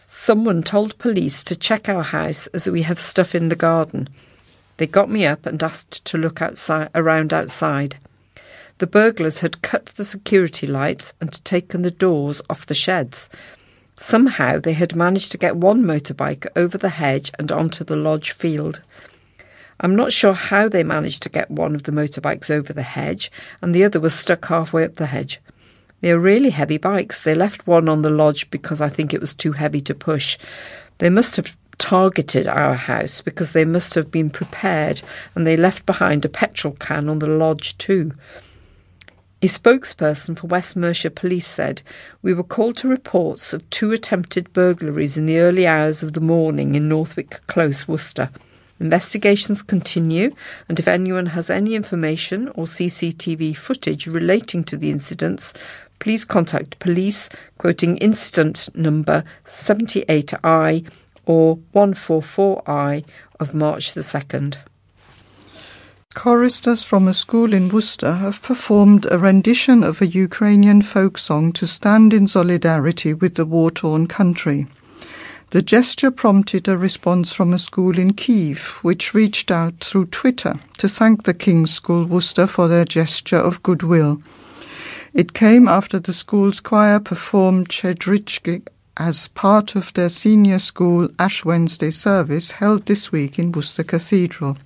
Someone told police to check our house as we have stuff in the garden. They got me up and asked to look around outside. The burglars had cut the security lights and taken the doors off the sheds. Somehow they had managed to get one motorbike over the hedge and onto the lodge field. I'm not sure how they managed to get one of the motorbikes over the hedge and the other was stuck halfway up the hedge. They are really heavy bikes. They left one on the lodge because I think it was too heavy to push. They must have targeted our house because they must have been prepared and they left behind a petrol can on the lodge too." A spokesperson for West Mercia Police said, "We were called to reports of 2 attempted burglaries in the early hours of the morning in Northwick Close, Worcester. Investigations continue, and if anyone has any information or CCTV footage relating to the incidents, please contact police, quoting incident number 78I or 144I of March the 2nd. Choristers from a school in Worcester have performed a rendition of a Ukrainian folk song to stand in solidarity with the war-torn country. The gesture prompted a response from a school in Kiev, which reached out through Twitter to thank the King's School Worcester for their gesture of goodwill. It came after the school's choir performed Chedrichy as part of their senior school Ash Wednesday service held this week in Worcester Cathedral.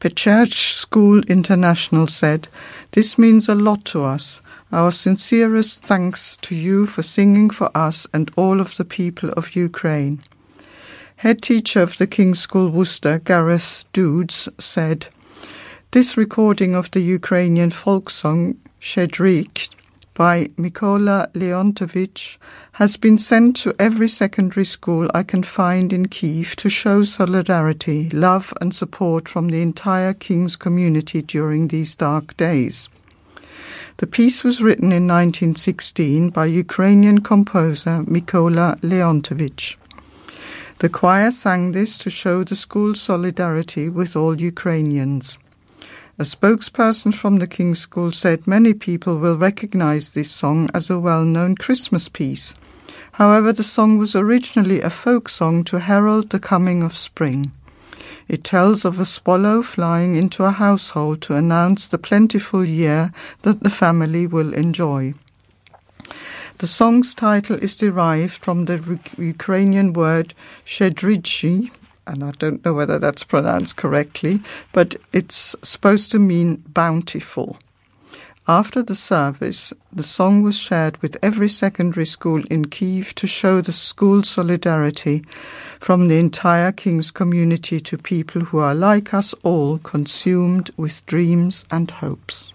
Pechurch School International said, "This means a lot to us. Our sincerest thanks to you for singing for us and all of the people of Ukraine." Head teacher of the King's School Worcester, Gareth Doods, said, "This recording of the Ukrainian folk song Shchedrik by Mykola Leontovich has been sent to every secondary school I can find in Kiev to show solidarity, love and support from the entire King's community during these dark days." The piece was written in 1916 by Ukrainian composer Mykola Leontovich. The choir sang this to show the school's solidarity with all Ukrainians. A spokesperson from the King's School said many people will recognize this song as a well-known Christmas piece. However, the song was originally a folk song to herald the coming of spring. It tells of a swallow flying into a household to announce the plentiful year that the family will enjoy. The song's title is derived from the Ukrainian word Shchedrichy, and I don't know whether that's pronounced correctly, but it's supposed to mean bountiful. After the service, the song was shared with every secondary school in Kiev to show the school's solidarity from the entire King's community to people who are like us all, consumed with dreams and hopes.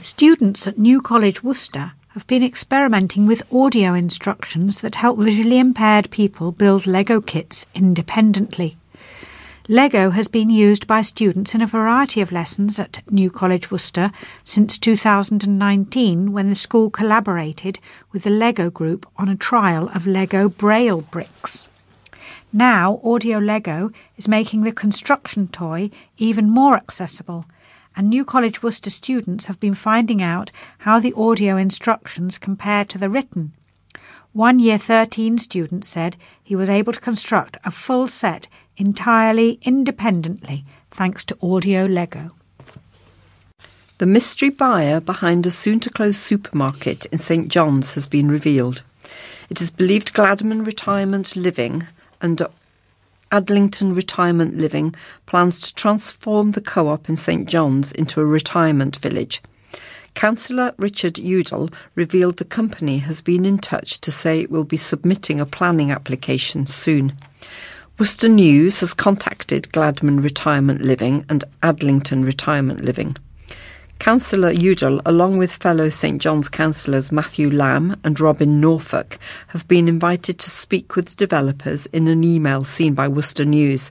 Students at New College Worcester have been experimenting with audio instructions that help visually impaired people build Lego kits independently. Lego has been used by students in a variety of lessons at New College Worcester since 2019, when the school collaborated with the Lego Group on a trial of Lego Braille bricks. Now, Audio Lego is making the construction toy even more accessible, and New College Worcester students have been finding out how the audio instructions compare to the written. One Year 13 student said he was able to construct a full set entirely independently thanks to Audio Lego. The mystery buyer behind a soon-to-close supermarket in St John's has been revealed. It is believed Gladman Retirement Living and Adlington Retirement Living plans to transform the co-op in St John's into a retirement village. Councillor Richard Udall revealed the company has been in touch to say it will be submitting a planning application soon. Worcester News has contacted Gladman Retirement Living and Adlington Retirement Living. Councillor Udall, along with fellow St John's councillors Matthew Lamb and Robin Norfolk, have been invited to speak with developers in an email seen by Worcester News.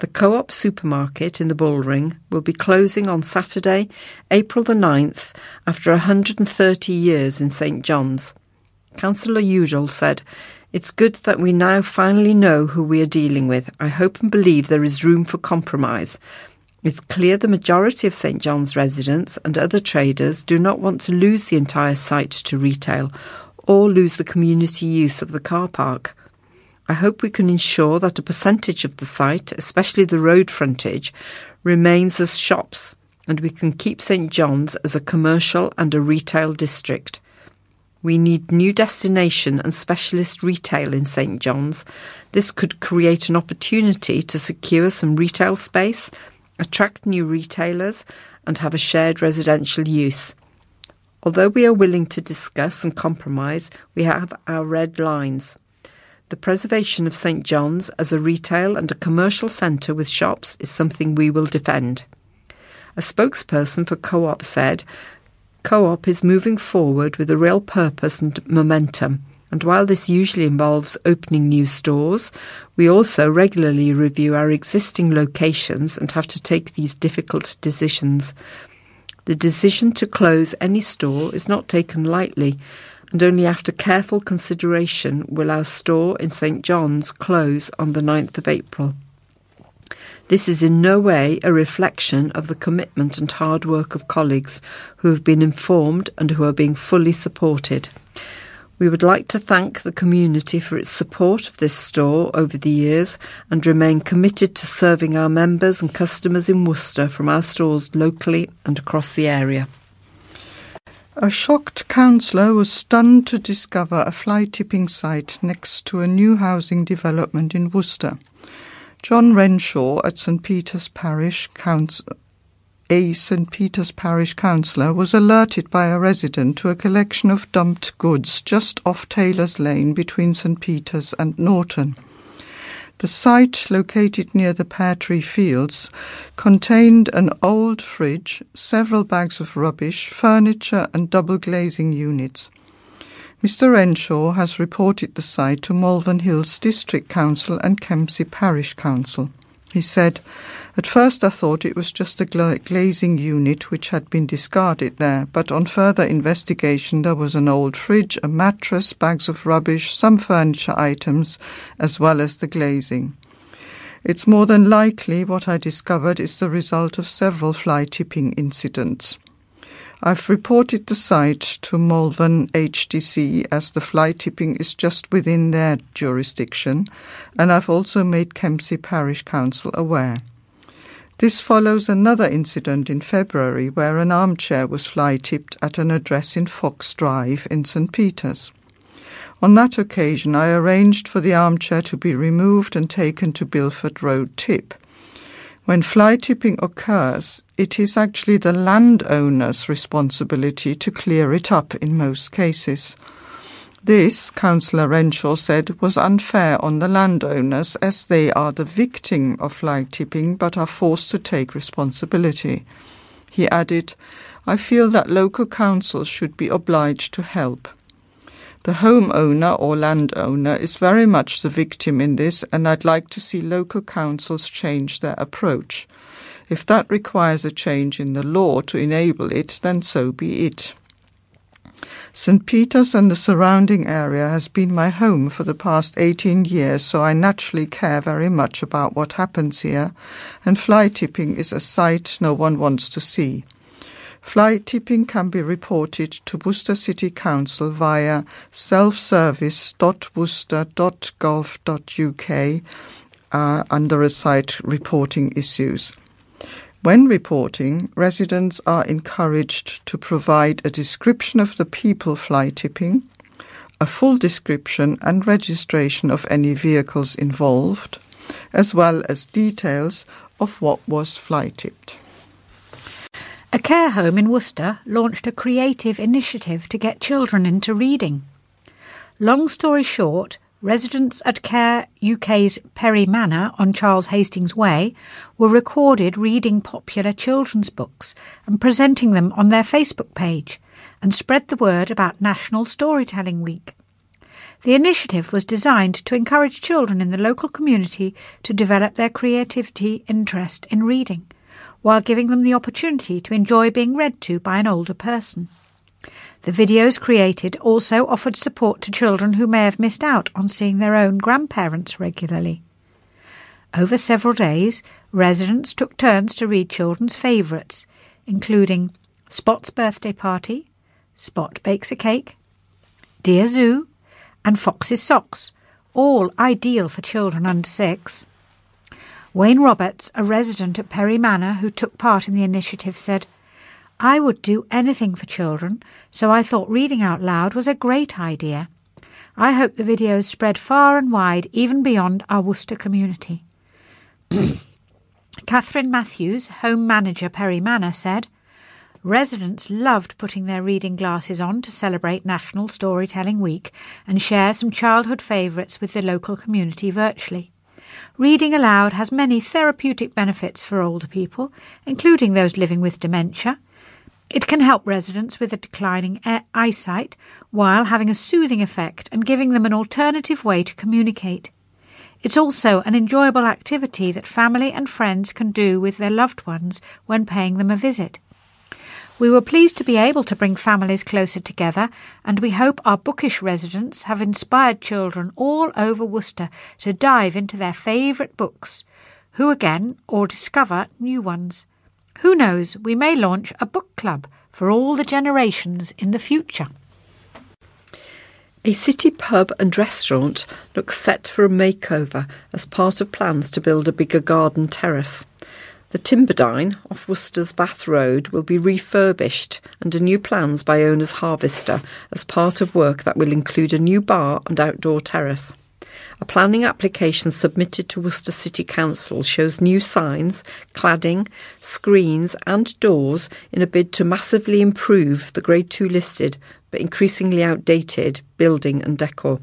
The Co-op supermarket in the Bullring will be closing on Saturday, April the 9th, after 130 years in St John's. Councillor Udall said, "It's good that we now finally know who we are dealing with. I hope and believe there is room for compromise. It's clear the majority of St John's residents and other traders do not want to lose the entire site to retail or lose the community use of the car park. I hope we can ensure that a percentage of the site, especially the road frontage, remains as shops, and we can keep St John's as a commercial and a retail district. We need new destination and specialist retail in St John's. This could create an opportunity to secure some retail space, attract new retailers, and have a shared residential use. Although we are willing to discuss and compromise, we have our red lines. The preservation of St John's as a retail and a commercial centre with shops is something we will defend." A spokesperson for Co-op said, "Co-op is moving forward with a real purpose and momentum, and while this usually involves opening new stores, we also regularly review our existing locations and have to take these difficult decisions. The decision to close any store is not taken lightly, and only after careful consideration will our store in St John's close on the 9th of April. This is in no way a reflection of the commitment and hard work of colleagues who have been informed and who are being fully supported. We would like to thank the community for its support of this store over the years and remain committed to serving our members and customers in Worcester from our stores locally and across the area. A shocked councillor was stunned to discover a fly tipping site next to a new housing development in Worcester. John Renshaw at St Peter's Parish Council, a St Peter's Parish councillor, was alerted by a resident to a collection of dumped goods just off Taylor's Lane between St Peter's and Norton. The site, located near the Pear Tree Fields, contained an old fridge, several bags of rubbish, furniture and double glazing units. Mr Renshaw has reported the site to Malvern Hills District Council and Kempsey Parish Council. He said, "At first I thought it was just a glazing unit which had been discarded there, but on further investigation there was an old fridge, a mattress, bags of rubbish, some furniture items, as well as the glazing. It's more than likely what I discovered is the result of several fly tipping incidents. I've reported the site to Malvern HDC as the fly tipping is just within their jurisdiction, and I've also made Kempsey Parish Council aware." This follows another incident in February where an armchair was fly tipped at an address in Fox Drive in St Peter's. On that occasion, I arranged for the armchair to be removed and taken to Bilford Road Tip. When fly tipping occurs, it is actually the landowner's responsibility to clear it up in most cases. This, Councillor Renshaw said, was unfair on the landowners as they are the victim of fly tipping but are forced to take responsibility. He added, "I feel that local councils should be obliged to help. The homeowner or landowner is very much the victim in this, and I'd like to see local councils change their approach. If that requires a change in the law to enable it, then so be it. St Peter's and the surrounding area has been my home for the past 18 years, so I naturally care very much about what happens here, and fly tipping is a sight no one wants to see. Fly tipping can be reported to Worcester City Council via selfservice.worcester.gov.uk under a site reporting issues. When reporting, residents are encouraged to provide a description of the people fly tipping, a full description and registration of any vehicles involved, as well as details of what was fly tipped." A care home in Worcester launched a creative initiative to get children into reading. Long story short, residents at Care UK's Perry Manor on Charles Hastings Way were recorded reading popular children's books and presenting them on their Facebook page and spread the word about National Storytelling Week. The initiative was designed to encourage children in the local community to develop their creativity interest in reading, while giving them the opportunity to enjoy being read to by an older person. The videos created also offered support to children who may have missed out on seeing their own grandparents regularly. Over several days, residents took turns to read children's favourites, including Spot's Birthday Party, Spot Bakes a Cake, Dear Zoo, and Fox's Socks, all ideal for children under 6. Wayne Roberts, a resident at Perry Manor who took part in the initiative, said, "I would do anything for children, so I thought reading out loud was a great idea. I hope the videos spread far and wide, even beyond our Worcester community." Catherine Matthews, home manager Perry Manor, said, "Residents loved putting their reading glasses on to celebrate National Storytelling Week and share some childhood favourites with the local community virtually. Reading aloud has many therapeutic benefits for older people, including those living with dementia. It can help residents with a declining eyesight while having a soothing effect and giving them an alternative way to communicate. It's also an enjoyable activity that family and friends can do with their loved ones when paying them a visit. We were pleased to be able to bring families closer together, and we hope our bookish residents have inspired children all over Worcester to dive into their favourite books, who again, or discover new ones. Who knows, we may launch a book club for all the generations in the future." A city pub and restaurant looks set for a makeover as part of plans to build a bigger garden terrace. The Timberdine off Worcester's Bath Road will be refurbished under new plans by owners Harvester as part of work that will include a new bar and outdoor terrace. A planning application submitted to Worcester City Council shows new signs, cladding, screens and doors in a bid to massively improve the Grade 2 listed but increasingly outdated building and decor.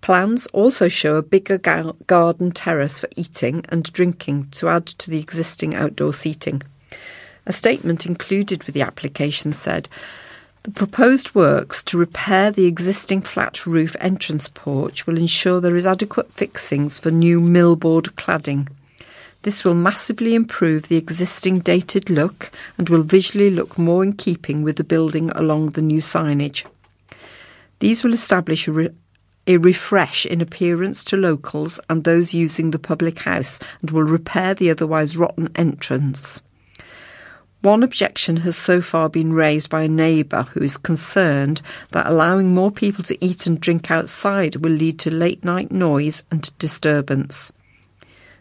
Plans also show a bigger garden terrace for eating and drinking to add to the existing outdoor seating. A statement included with the application said, "The proposed works to repair the existing flat roof entrance porch will ensure there is adequate fixings for new millboard cladding. This will massively improve the existing dated look and will visually look more in keeping with the building along the new signage. These will establish a refresh in appearance to locals and those using the public house and will repair the otherwise rotten entrance." One objection has so far been raised by a neighbour who is concerned that allowing more people to eat and drink outside will lead to late-night noise and disturbance.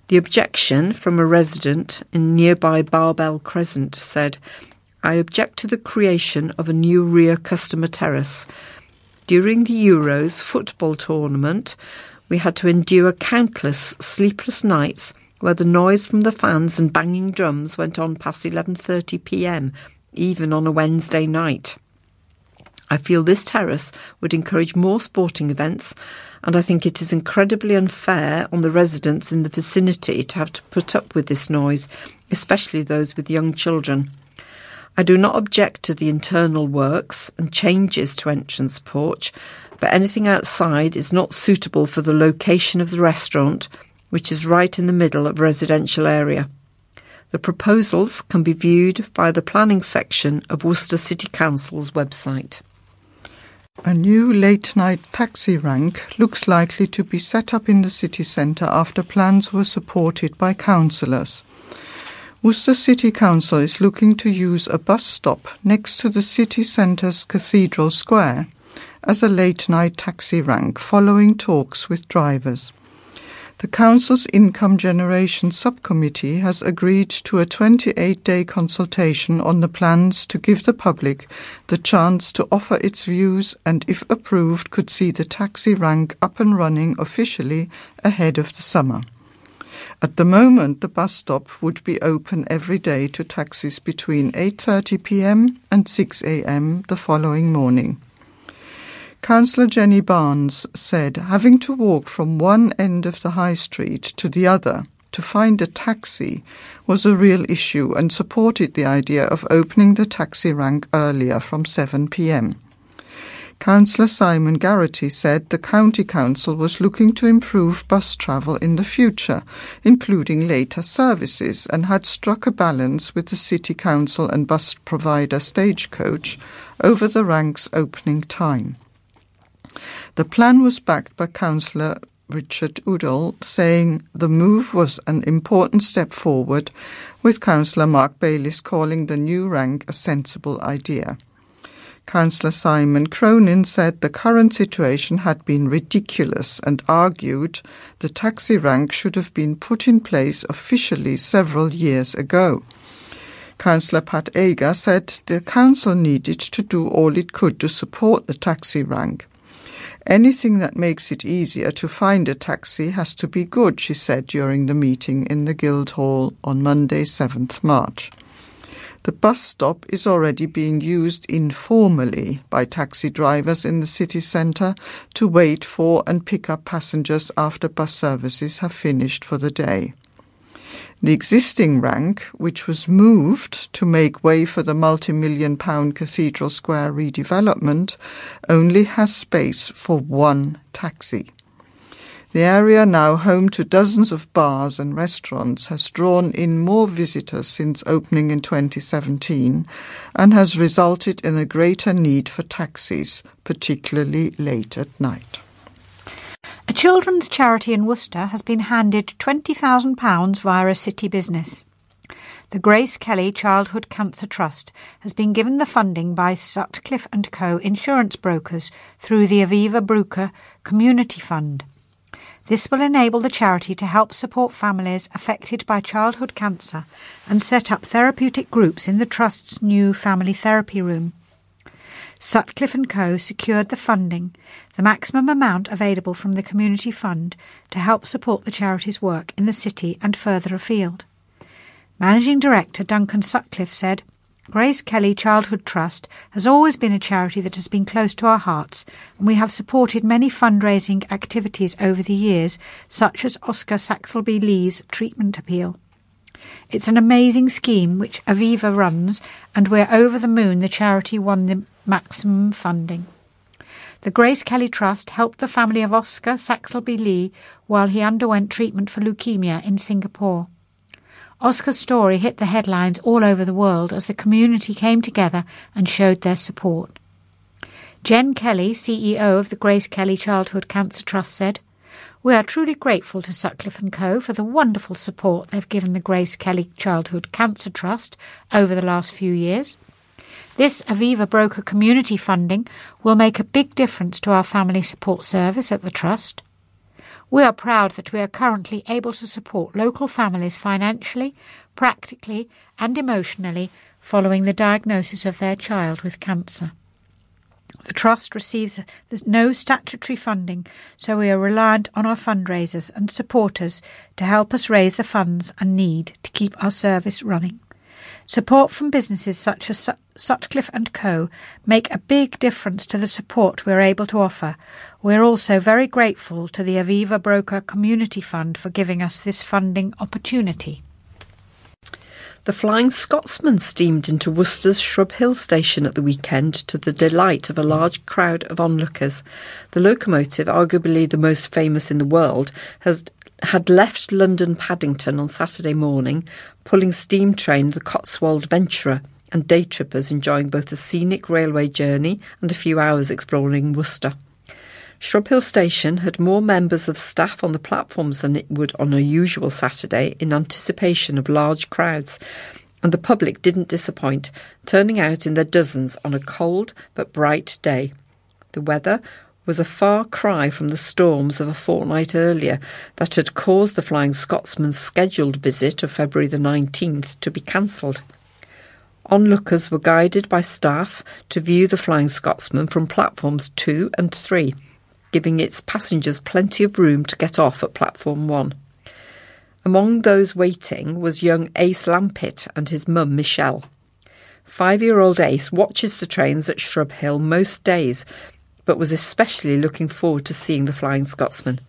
The objection from a resident in nearby Barbell Crescent said, "I object to the creation of a new rear customer terrace. During the Euros football tournament, we had to endure countless sleepless nights where the noise from the fans and banging drums went on past 11:30pm, even on a Wednesday night. I feel this terrace would encourage more sporting events, and I think it is incredibly unfair on the residents in the vicinity to have to put up with this noise, especially those with young children. I do not object to the internal works and changes to entrance porch, but anything outside is not suitable for the location of the restaurant, which is right in the middle of residential area. The proposals can be viewed via the planning section of Worcester City Council's website. A new late-night taxi rank looks likely to be set up in the city centre after plans were supported by councillors. Worcester City Council is looking to use a bus stop next to the city centre's Cathedral Square as a late-night taxi rank following talks with drivers. The Council's Income Generation Subcommittee has agreed to a 28-day consultation on the plans to give the public the chance to offer its views and, if approved, could see the taxi rank up and running officially ahead of the summer. At the moment, the bus stop would be open every day to taxis between 8:30pm and 6am the following morning. Councillor Jenny Barnes said, "Having to walk from one end of the high street to the other to find a taxi was a real issue and supported the idea of opening the taxi rank earlier from 7pm. Councillor Simon Garrity said the County Council was looking to improve bus travel in the future, including later services, and had struck a balance with the City Council and bus provider Stagecoach over the rank's opening time. The plan was backed by Councillor Richard Udall, saying the move was an important step forward, with Councillor Mark Bayliss calling the new rank a sensible idea. Councillor Simon Cronin said the current situation had been ridiculous and argued the taxi rank should have been put in place officially several years ago. Councillor Pat Ager said the Council needed to do all it could to support the taxi rank. "Anything that makes it easier to find a taxi has to be good," she said during the meeting in the Guildhall on Monday, 7th March. The bus stop is already being used informally by taxi drivers in the city centre to wait for and pick up passengers after bus services have finished for the day. The existing rank, which was moved to make way for the multi-million-pound Cathedral Square redevelopment, only has space for one taxi. The area, now home to dozens of bars and restaurants, has drawn in more visitors since opening in 2017 and has resulted in a greater need for taxis, particularly late at night. A children's charity in Worcester has been handed £20,000 via a city business. The Grace Kelly Childhood Cancer Trust has been given the funding by Sutcliffe & Co. insurance brokers through the Aviva Brooker Community Fund. This will enable the charity to help support families affected by childhood cancer and set up therapeutic groups in the Trust's new family therapy room. Sutcliffe & Co. secured the funding, the maximum amount available from the Community Fund, to help support the charity's work in the city and further afield. Managing Director Duncan Sutcliffe said, Grace Kelly Childhood Trust has always been a charity that has been close to our hearts, and we have supported many fundraising activities over the years, such as Oscar Saxelby Lee's treatment appeal. It's an amazing scheme which Aviva runs, and we're over the moon the charity won the maximum funding. The Grace Kelly Trust helped the family of Oscar Saxelby Lee while he underwent treatment for leukemia in Singapore. Oscar's story hit the headlines all over the world as the community came together and showed their support. Jen Kelly, CEO of the Grace Kelly Childhood Cancer Trust, said, We are truly grateful to Sutcliffe & Co. for the wonderful support they've given the Grace Kelly Childhood Cancer Trust over the last few years. This Aviva Broker community funding will make a big difference to our family support service at the Trust. We are proud that we are currently able to support local families financially, practically and emotionally following the diagnosis of their child with cancer. The Trust receives no statutory funding, so we are reliant on our fundraisers and supporters to help us raise the funds and need to keep our service running. Support from businesses such as Sutcliffe & Co. make a big difference to the support we're able to offer. We're also very grateful to the Aviva Broker Community Fund for giving us this funding opportunity. The Flying Scotsman steamed into Worcester's Shrub Hill station at the weekend to the delight of a large crowd of onlookers. The locomotive, arguably the most famous in the world, had left London Paddington on Saturday morning, pulling steam train the Cotswold Venturer, and day trippers enjoying both a scenic railway journey and a few hours exploring Worcester. Shrub Hill Station had more members of staff on the platforms than it would on a usual Saturday in anticipation of large crowds, and the public didn't disappoint, turning out in their dozens on a cold but bright day. The weather was a far cry from the storms of a fortnight earlier that had caused the Flying Scotsman's scheduled visit of February the 19th to be cancelled. Onlookers were guided by staff to view the Flying Scotsman from platforms 2 and 3, giving its passengers plenty of room to get off at platform 1. Among those waiting was young Ace Lampitt and his mum Michelle. 5-year-old Ace watches the trains at Shrub Hill most days, but was especially looking forward to seeing the Flying Scotsman.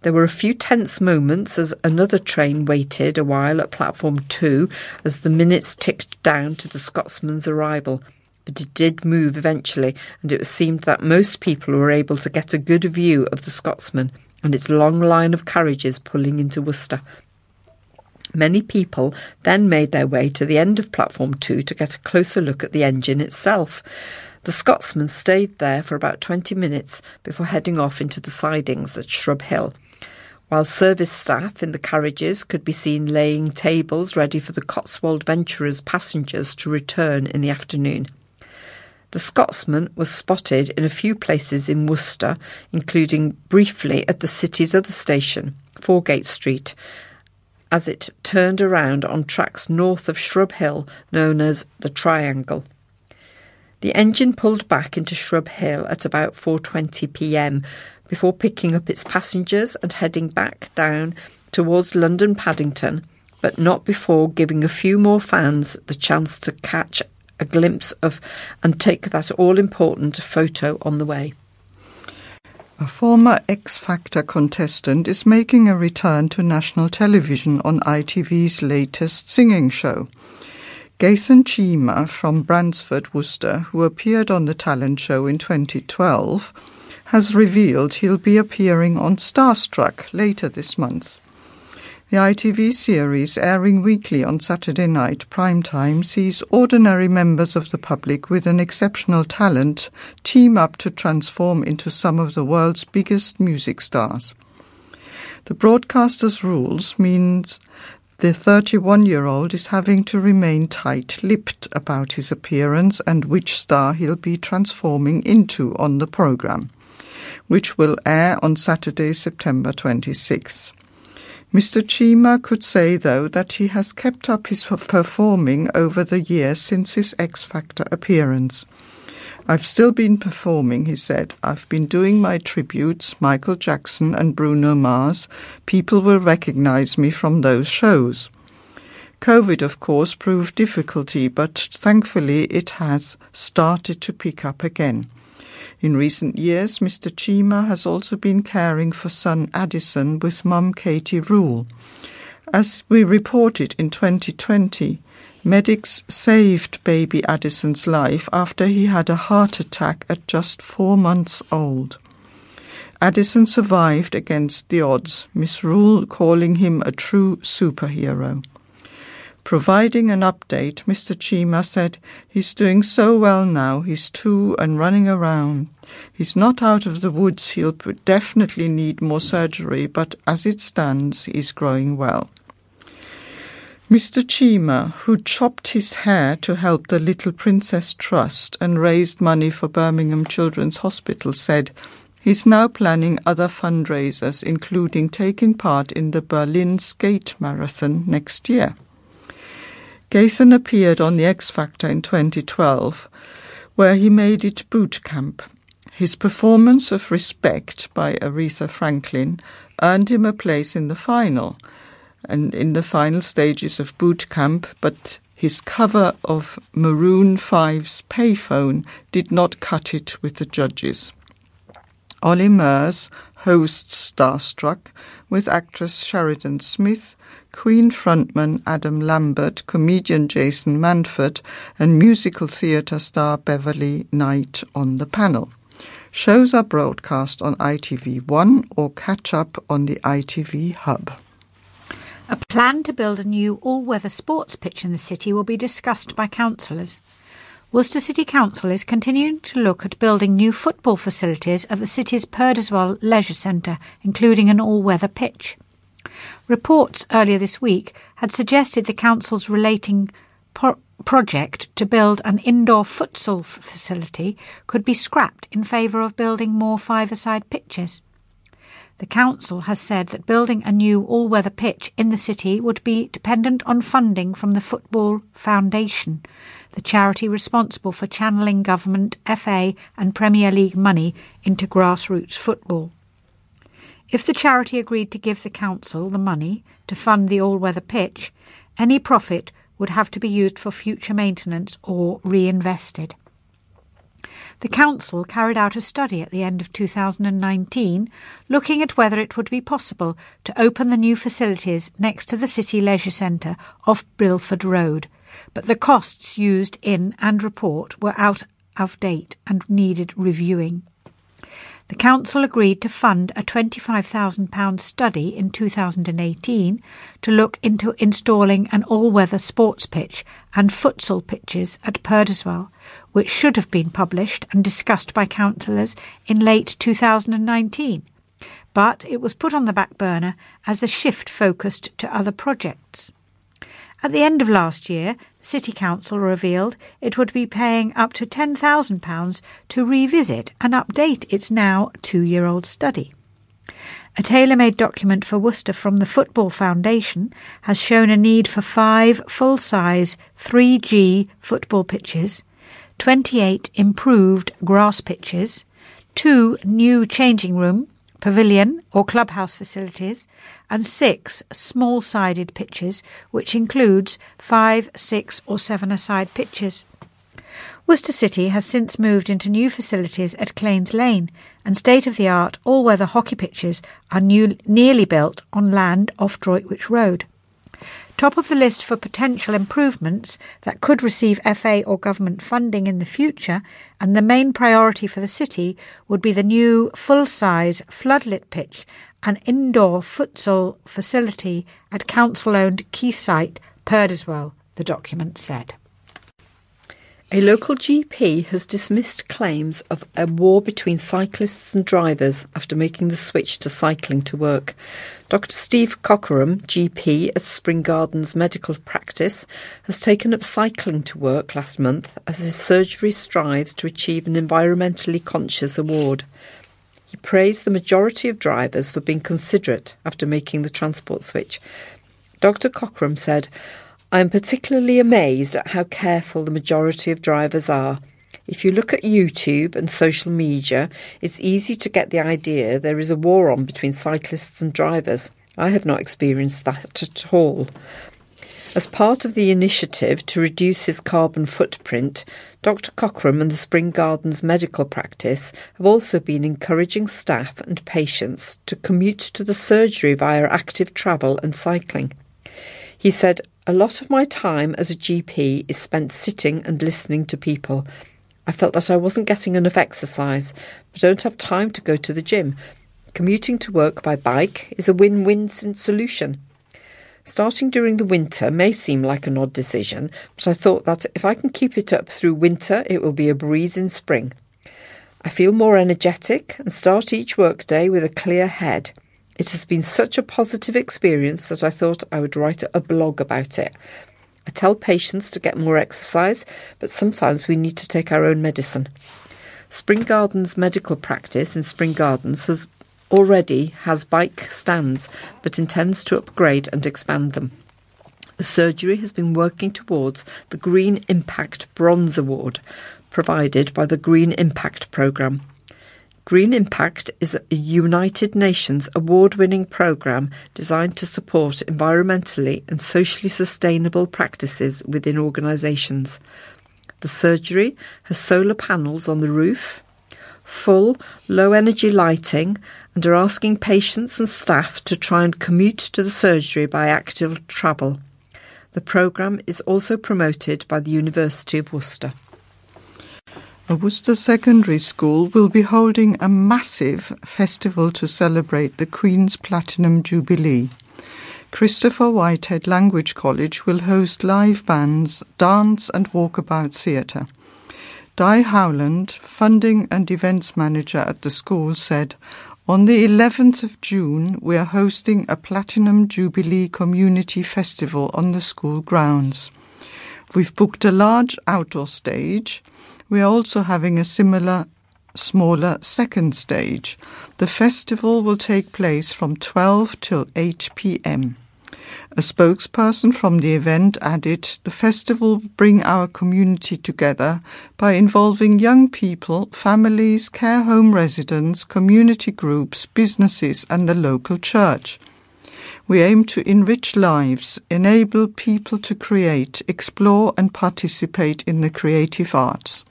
There were a few tense moments as another train waited a while at platform 2 as the minutes ticked down to the Scotsman's arrival, but it did move eventually, and it seemed that most people were able to get a good view of the Scotsman and its long line of carriages pulling into Worcester. Many people then made their way to the end of platform 2 to get a closer look at the engine itself. The Scotsman stayed there for about 20 minutes before heading off into the sidings at Shrub Hill, while service staff in the carriages could be seen laying tables ready for the Cotswold Venturers' passengers to return in the afternoon. The Scotsman was spotted in a few places in Worcester, including briefly at the city's other station, Foregate Street, as it turned around on tracks north of Shrub Hill known as the Triangle. The engine pulled back into Shrub Hill at about 4:20pm before picking up its passengers and heading back down towards London Paddington, but not before giving a few more fans the chance to catch a glimpse of and take that all-important photo on the way. A former X Factor contestant is making a return to national television on ITV's latest singing show. Gaithan Chima from Bransford, Worcester, who appeared on the talent show in 2012, has revealed he'll be appearing on Starstruck later this month. The ITV series, airing weekly on Saturday night primetime, sees ordinary members of the public with an exceptional talent team up to transform into some of the world's biggest music stars. The broadcaster's rules means The 31-year-old is having to remain tight-lipped about his appearance and which star he'll be transforming into on the programme, which will air on Saturday, September 26. Mr. Chima could say, though, that he has kept up his performing over the years since his X Factor appearance. "I've still been performing," he said. "I've been doing my tributes, Michael Jackson and Bruno Mars. People will recognise me from those shows." COVID, of course, proved difficulty, but thankfully it has started to pick up again. In recent years, Mr. Chima has also been caring for son Addison with mum Katie Rule. As we reported in 2020, medics saved baby Addison's life after he had a heart attack at just 4 months old. Addison survived against the odds, Miss Rule calling him a true superhero. Providing an update, Mr. Chima said, "He's doing so well now. He's 2 and running around. He's not out of the woods. He'll definitely need more surgery, but as it stands, he's growing well." Mr. Chima, who chopped his hair to help the Little Princess Trust and raised money for Birmingham Children's Hospital, said he's now planning other fundraisers, including taking part in the Berlin Skate Marathon next year. Gaithan appeared on The X Factor in 2012, where he made it boot camp. His performance of Respect by Aretha Franklin earned him a place in the final, and in the final stages of boot camp, but his cover of Maroon 5's Payphone did not cut it with the judges. Ollie Murs hosts Starstruck with actress Sheridan Smith, Queen frontman Adam Lambert, comedian Jason Manford, and musical theatre star Beverly Knight on the panel. Shows are broadcast on ITV1 or catch up on the ITV Hub. A plan to build a new all-weather sports pitch in the city will be discussed by councillors. Worcester City Council is continuing to look at building new football facilities at the city's Purdeswell Leisure Centre, including an all-weather pitch. Reports earlier this week had suggested the council's relating project to build an indoor futsal facility could be scrapped in favour of building more five-a-side pitches. The council has said that building a new all-weather pitch in the city would be dependent on funding from the Football Foundation, the charity responsible for channelling government, FA and Premier League money into grassroots football. If the charity agreed to give the council the money to fund the all-weather pitch, any profit would have to be used for future maintenance or reinvested. The council carried out a study at the end of 2019 looking at whether it would be possible to open the new facilities next to the City Leisure Centre off Bilford Road, but the costs used in and report were out of date and needed reviewing. The council agreed to fund a £25,000 study in 2018 to look into installing an all-weather sports pitch and futsal pitches at Purdeswell, which should have been published and discussed by councillors in late 2019, but it was put on the back burner as the shift focused to other projects. At the end of last year, the City Council revealed it would be paying up to £10,000 to revisit and update its now 2-year-old study. A tailor-made document for Worcester from the Football Foundation has shown a need for 5 full-size 3G football pitches, 28 improved grass pitches, 2 new changing room, pavilion or clubhouse facilities, and 6 small-sided pitches, which includes 5, 6 or 7-a-side pitches. Worcester City has since moved into new facilities at Claines Lane, and state-of-the-art all-weather hockey pitches are nearly built on land off Droitwich Road. Top of the list for potential improvements that could receive FA or government funding in the future, and the main priority for the city, would be the new full-size floodlit pitch and indoor futsal facility at council-owned quayside Purdeswell, the document said. A local GP has dismissed claims of a war between cyclists and drivers after making the switch to cycling to work. Dr Steve Cockerham, GP at Spring Gardens Medical Practice, has taken up cycling to work last month as his surgery strives to achieve an environmentally conscious award. He praised the majority of drivers for being considerate after making the transport switch. Dr Cockerham said, "I am particularly amazed at how careful the majority of drivers are. If you look at YouTube and social media, it's easy to get the idea there is a war on between cyclists and drivers. I have not experienced that at all." As part of the initiative to reduce his carbon footprint, Dr Cockerham and the Spring Gardens Medical Practice have also been encouraging staff and patients to commute to the surgery via active travel and cycling. He said, "A lot of my time as a GP is spent sitting and listening to people. I felt that I wasn't getting enough exercise, but don't have time to go to the gym. Commuting to work by bike is a win-win solution. Starting during the winter may seem like an odd decision, but I thought that if I can keep it up through winter, it will be a breeze in spring. I feel more energetic and start each workday with a clear head. It has been such a positive experience that I thought I would write a blog about it. I tell patients to get more exercise, but sometimes we need to take our own medicine." Spring Gardens Medical Practice in Spring Gardens already has bike stands, but intends to upgrade and expand them. The surgery has been working towards the Green Impact Bronze Award, provided by the Green Impact Programme. Green Impact is a United Nations award-winning programme designed to support environmentally and socially sustainable practices within organisations. The surgery has solar panels on the roof, full low-energy lighting, and are asking patients and staff to try and commute to the surgery by active travel. The programme is also promoted by the University of Worcester. A Worcester Secondary School will be holding a massive festival to celebrate the Queen's Platinum Jubilee. Christopher Whitehead Language College will host live bands, dance and walkabout theatre. Di Howland, funding and events manager at the school, said, "On the 11th of June, we are hosting a Platinum Jubilee Community Festival on the school grounds. We've booked a large outdoor stage. We are also having a similar, smaller second stage. The festival will take place from 12 till 8 p.m. A spokesperson from the event added, "The festival will bring our community together by involving young people, families, care home residents, community groups, businesses and the local church. We aim to enrich lives, enable people to create, explore and participate in the creative arts.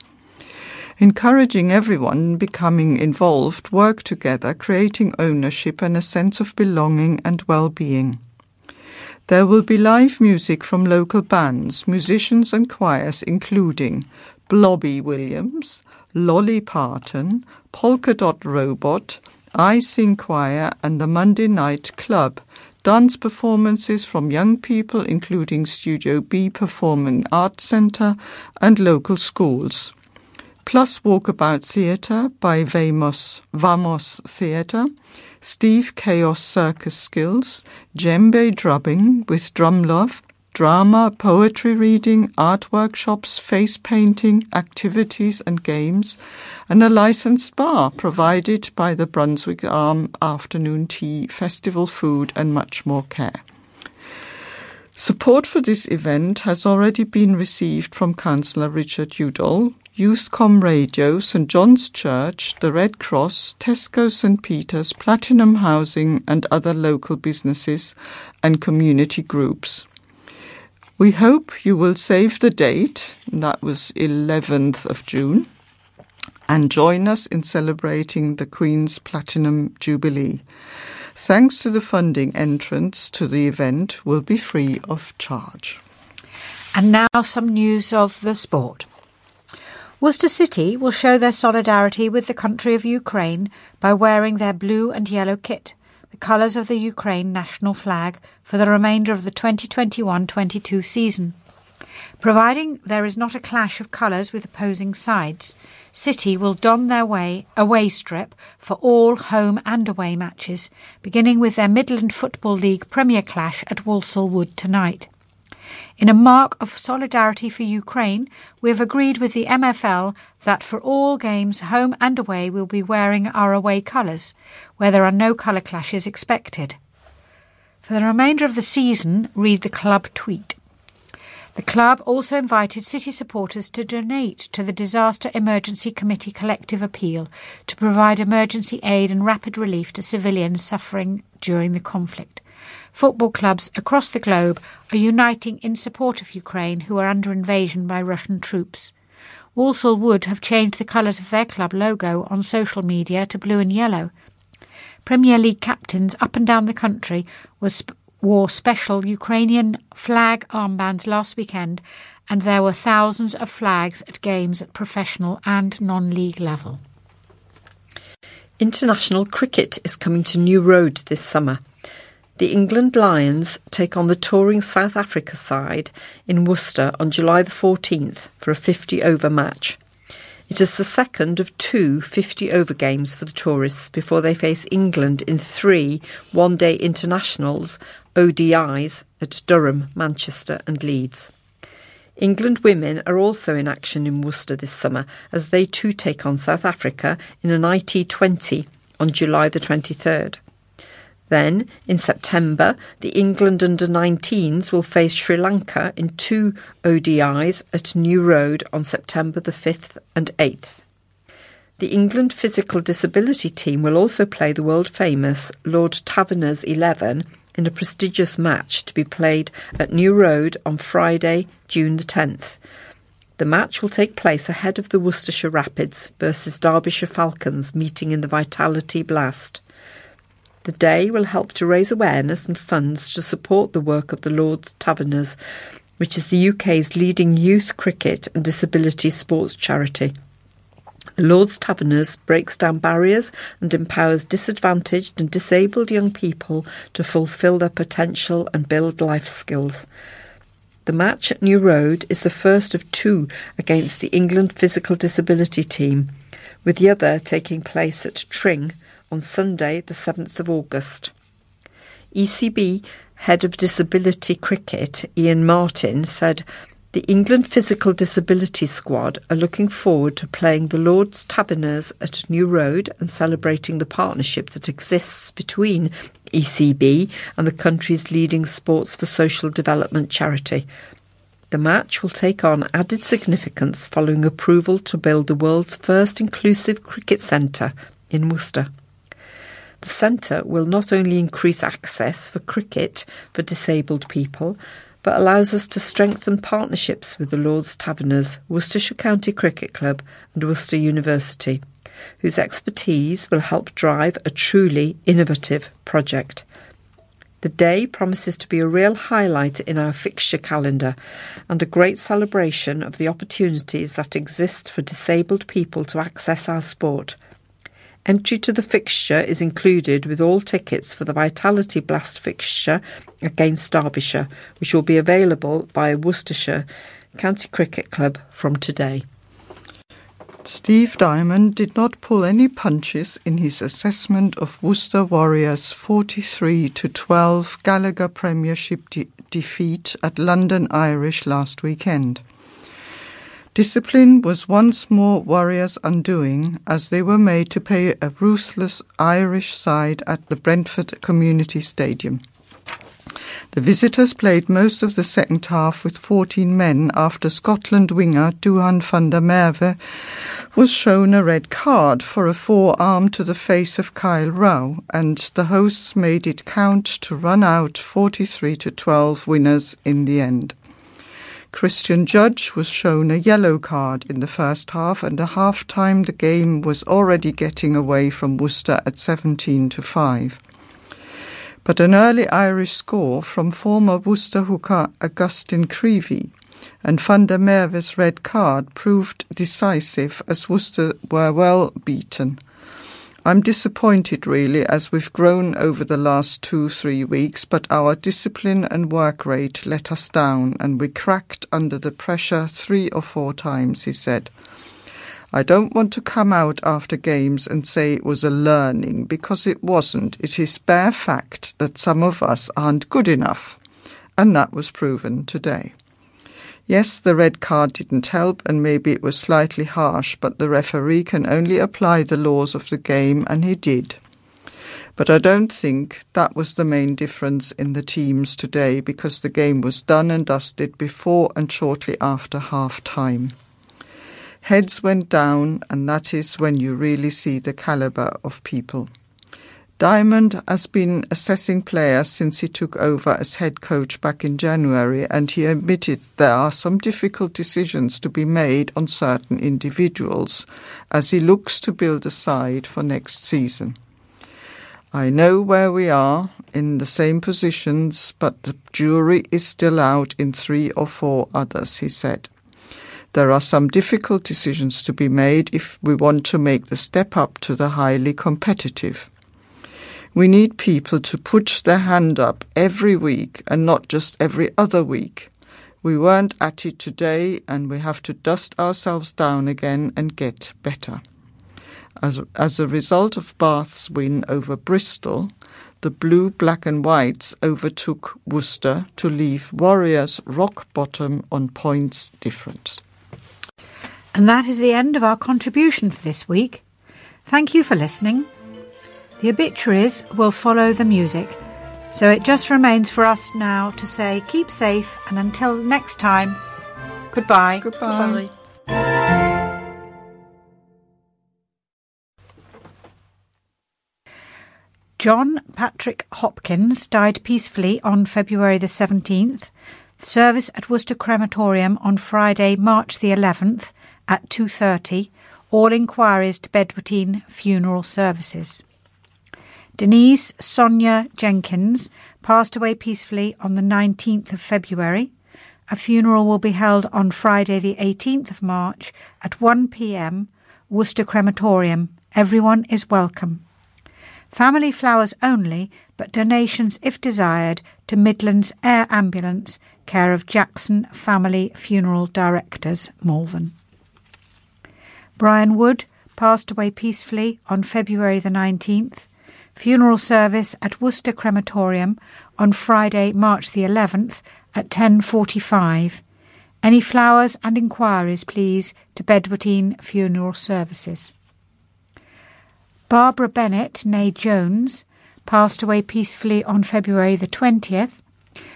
Encouraging everyone becoming involved, work together, creating ownership and a sense of belonging and well-being. There will be live music from local bands, musicians and choirs including Blobby Williams, Lolly Parton, Polka Dot Robot, I Sing Choir and the Monday Night Club, dance performances from young people including Studio B Performing Arts Centre and local schools. Plus Walkabout Theatre by Vamos Theatre, Steve Chaos Circus Skills, Djembe Drubbing with Drumlove, drama, poetry reading, art workshops, face painting, activities and games, and a licensed bar provided by the Brunswick Arm, afternoon tea, festival food and much more care." Support for this event has already been received from Councillor Richard Udall, Youthcom Radio, St John's Church, the Red Cross, Tesco St Peter's, Platinum Housing and other local businesses and community groups. "We hope you will save the date," that was 11th of June, "and join us in celebrating the Queen's Platinum Jubilee. Thanks to the funding, entrance to the event will be free of charge." And now some news of the sport. Worcester City will show their solidarity with the country of Ukraine by wearing their blue and yellow kit, the colours of the Ukraine national flag, for the remainder of the 2021-22 season. Providing there is not a clash of colours with opposing sides, City will don their away strip for all home and away matches, beginning with their Midland Football League Premier clash at Walsall Wood tonight. In a mark of solidarity for Ukraine, we have agreed with the MFL that for all games, home and away, we'll be wearing our away colours, where there are no colour clashes expected. For the remainder of the season, read the club tweet. The club also invited City supporters to donate to the Disaster Emergency Committee collective appeal to provide emergency aid and rapid relief to civilians suffering during the conflict. Football clubs across the globe are uniting in support of Ukraine, who are under invasion by Russian troops. Walsall Wood have changed the colours of their club logo on social media to blue and yellow. Premier League captains up and down the country wore special Ukrainian flag armbands last weekend, and there were thousands of flags at games at professional and non-league level. International cricket is coming to New Road this summer. The England Lions take on the touring South Africa side in Worcester on July the 14th for a 50-over match. It is the second of two 50-over games for the tourists before they face England in three one-day internationals, ODIs, at Durham, Manchester and Leeds. England women are also in action in Worcester this summer as they too take on South Africa in an IT20 on July the 23rd. Then, in September, the England under-19s will face Sri Lanka in two ODIs at New Road on September the 5th and 8th. The England physical disability team will also play the world-famous Lord Taverners 11 in a prestigious match to be played at New Road on Friday, June the 10th. The match will take place ahead of the Worcestershire Rapids versus Derbyshire Falcons meeting in the Vitality Blast. The day will help to raise awareness and funds to support the work of the Lord Taverners, which is the UK's leading youth cricket and disability sports charity. The Lord's Taverners breaks down barriers and empowers disadvantaged and disabled young people to fulfil their potential and build life skills. The match at New Road is the first of two against the England physical disability team, with the other taking place at Tring on Sunday the 7th of August. ECB Head of Disability Cricket Ian Martin said the England Physical Disability Squad are looking forward to playing the Lord's Taverners at New Road and celebrating the partnership that exists between ECB and the country's leading sports for social development charity. The match will take on added significance following approval to build the world's first inclusive cricket centre in Worcester. The centre will not only increase access for cricket for disabled people, but allows us to strengthen partnerships with the Lord's Taverners, Worcestershire County Cricket Club and Worcester University, whose expertise will help drive a truly innovative project. The day promises to be a real highlight in our fixture calendar and a great celebration of the opportunities that exist for disabled people to access our sport. Entry to the fixture is included with all tickets for the Vitality Blast fixture against Derbyshire, which will be available via Worcestershire County Cricket Club from today. Steve Diamond did not pull any punches in his assessment of Worcester Warriors' 43-12 Gallagher Premiership defeat at London Irish last weekend. Discipline was once more Warriors' undoing as they were made to pay a ruthless Irish side at the Brentford Community Stadium. The visitors played most of the second half with 14 men after Scotland winger Duhan van der Merwe was shown a red card for a forearm to the face of Kyle Rowe, and the hosts made it count to run out 43-12 winners in the end. Christian Judge was shown a yellow card in the first half, and at half-time the game was already getting away from Worcester at 17-5. But an early Irish score from former Worcester hooker Augustin Creevey and van der Merwe's red card proved decisive as Worcester were well beaten. I'm disappointed, really, as we've grown over the last 2-3 weeks, but our discipline and work rate let us down and we cracked under the pressure 3 or 4 times, he said. I don't want to come out after games and say it was a learning, because it wasn't. It is bare fact that some of us aren't good enough. And that was proven today. Yes, the red card didn't help and maybe it was slightly harsh, but the referee can only apply the laws of the game and he did. But I don't think that was the main difference in the teams today, because the game was done and dusted before and shortly after half-time. Heads went down, and that is when you really see the calibre of people. Diamond has been assessing players since he took over as head coach back in January, and he admitted there are some difficult decisions to be made on certain individuals as he looks to build a side for next season. I know where we are, in the same positions, but the jury is still out in 3 or 4 others, he said. There are some difficult decisions to be made if we want to make the step up to the highly competitive. We need people to put their hand up every week and not just every other week. We weren't at it today and we have to dust ourselves down again and get better. As a result of Bath's win over Bristol, the blue, black and whites overtook Worcester to leave Warriors rock bottom on points difference. And that is the end of our contribution for this week. Thank you for listening. The obituaries will follow the music, so it just remains for us now to say keep safe and until next time, goodbye. Goodbye. Goodbye. John Patrick Hopkins died peacefully on February the 17th. Service at Worcester Crematorium on Friday, March the 11th at 2:30. All inquiries to Bedwettin Funeral Services. Denise Sonia Jenkins passed away peacefully on the 19th of February. A funeral will be held on Friday the 18th of March at 1 p.m, Worcester Crematorium. Everyone is welcome. Family flowers only, but donations, if desired, to Midlands Air Ambulance, care of Jackson Family Funeral Directors, Malvern. Brian Wood passed away peacefully on February the 19th. Funeral service at Worcester Crematorium on Friday, March the 11th at 10:45. Any flowers and inquiries, please, to Bedwettin Funeral Services. Barbara Bennett, née Jones, passed away peacefully on February the 20th.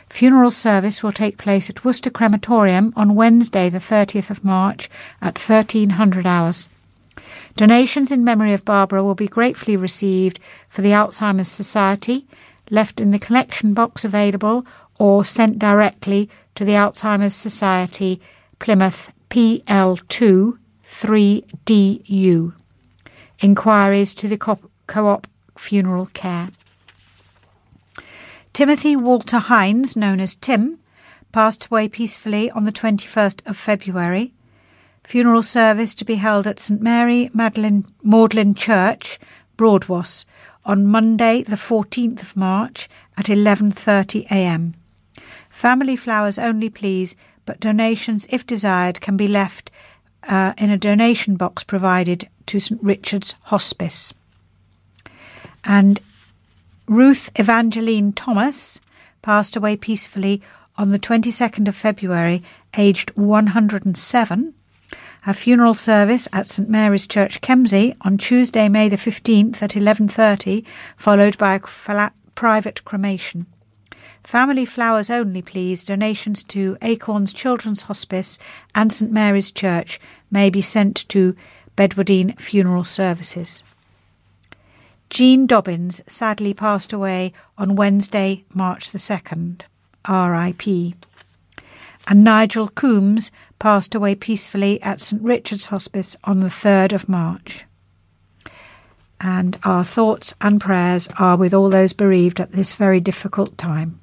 Funeral service will take place at Worcester Crematorium on Wednesday the 30th of March at 1300 hours. Donations in memory of Barbara will be gratefully received for the Alzheimer's Society, left in the collection box available or sent directly to the Alzheimer's Society, Plymouth PL2 3DU. Inquiries to the Co-op Funeral Care. Timothy Walter Hines, known as Tim, passed away peacefully on the 21st of February. Funeral service to be held at St Mary Magdalene Church, Broadwas, on Monday the 14th of March at 11:30 a.m. Family flowers only, please, but donations, if desired, can be left in a donation box provided to St Richard's Hospice. And Ruth Evangeline Thomas passed away peacefully on the 22nd of February, aged 107. Her funeral service at St Mary's Church, Kemsey, on Tuesday, May the 15th at 11:30, followed by a private cremation. Family flowers only, please. Donations to Acorns Children's Hospice and St Mary's Church may be sent to Bedwettin Funeral Services. Jean Dobbins sadly passed away on Wednesday, March the 2nd. R.I.P. And Nigel Coombs passed away peacefully at St Richard's Hospice on the 3rd of March. And our thoughts and prayers are with all those bereaved at this very difficult time.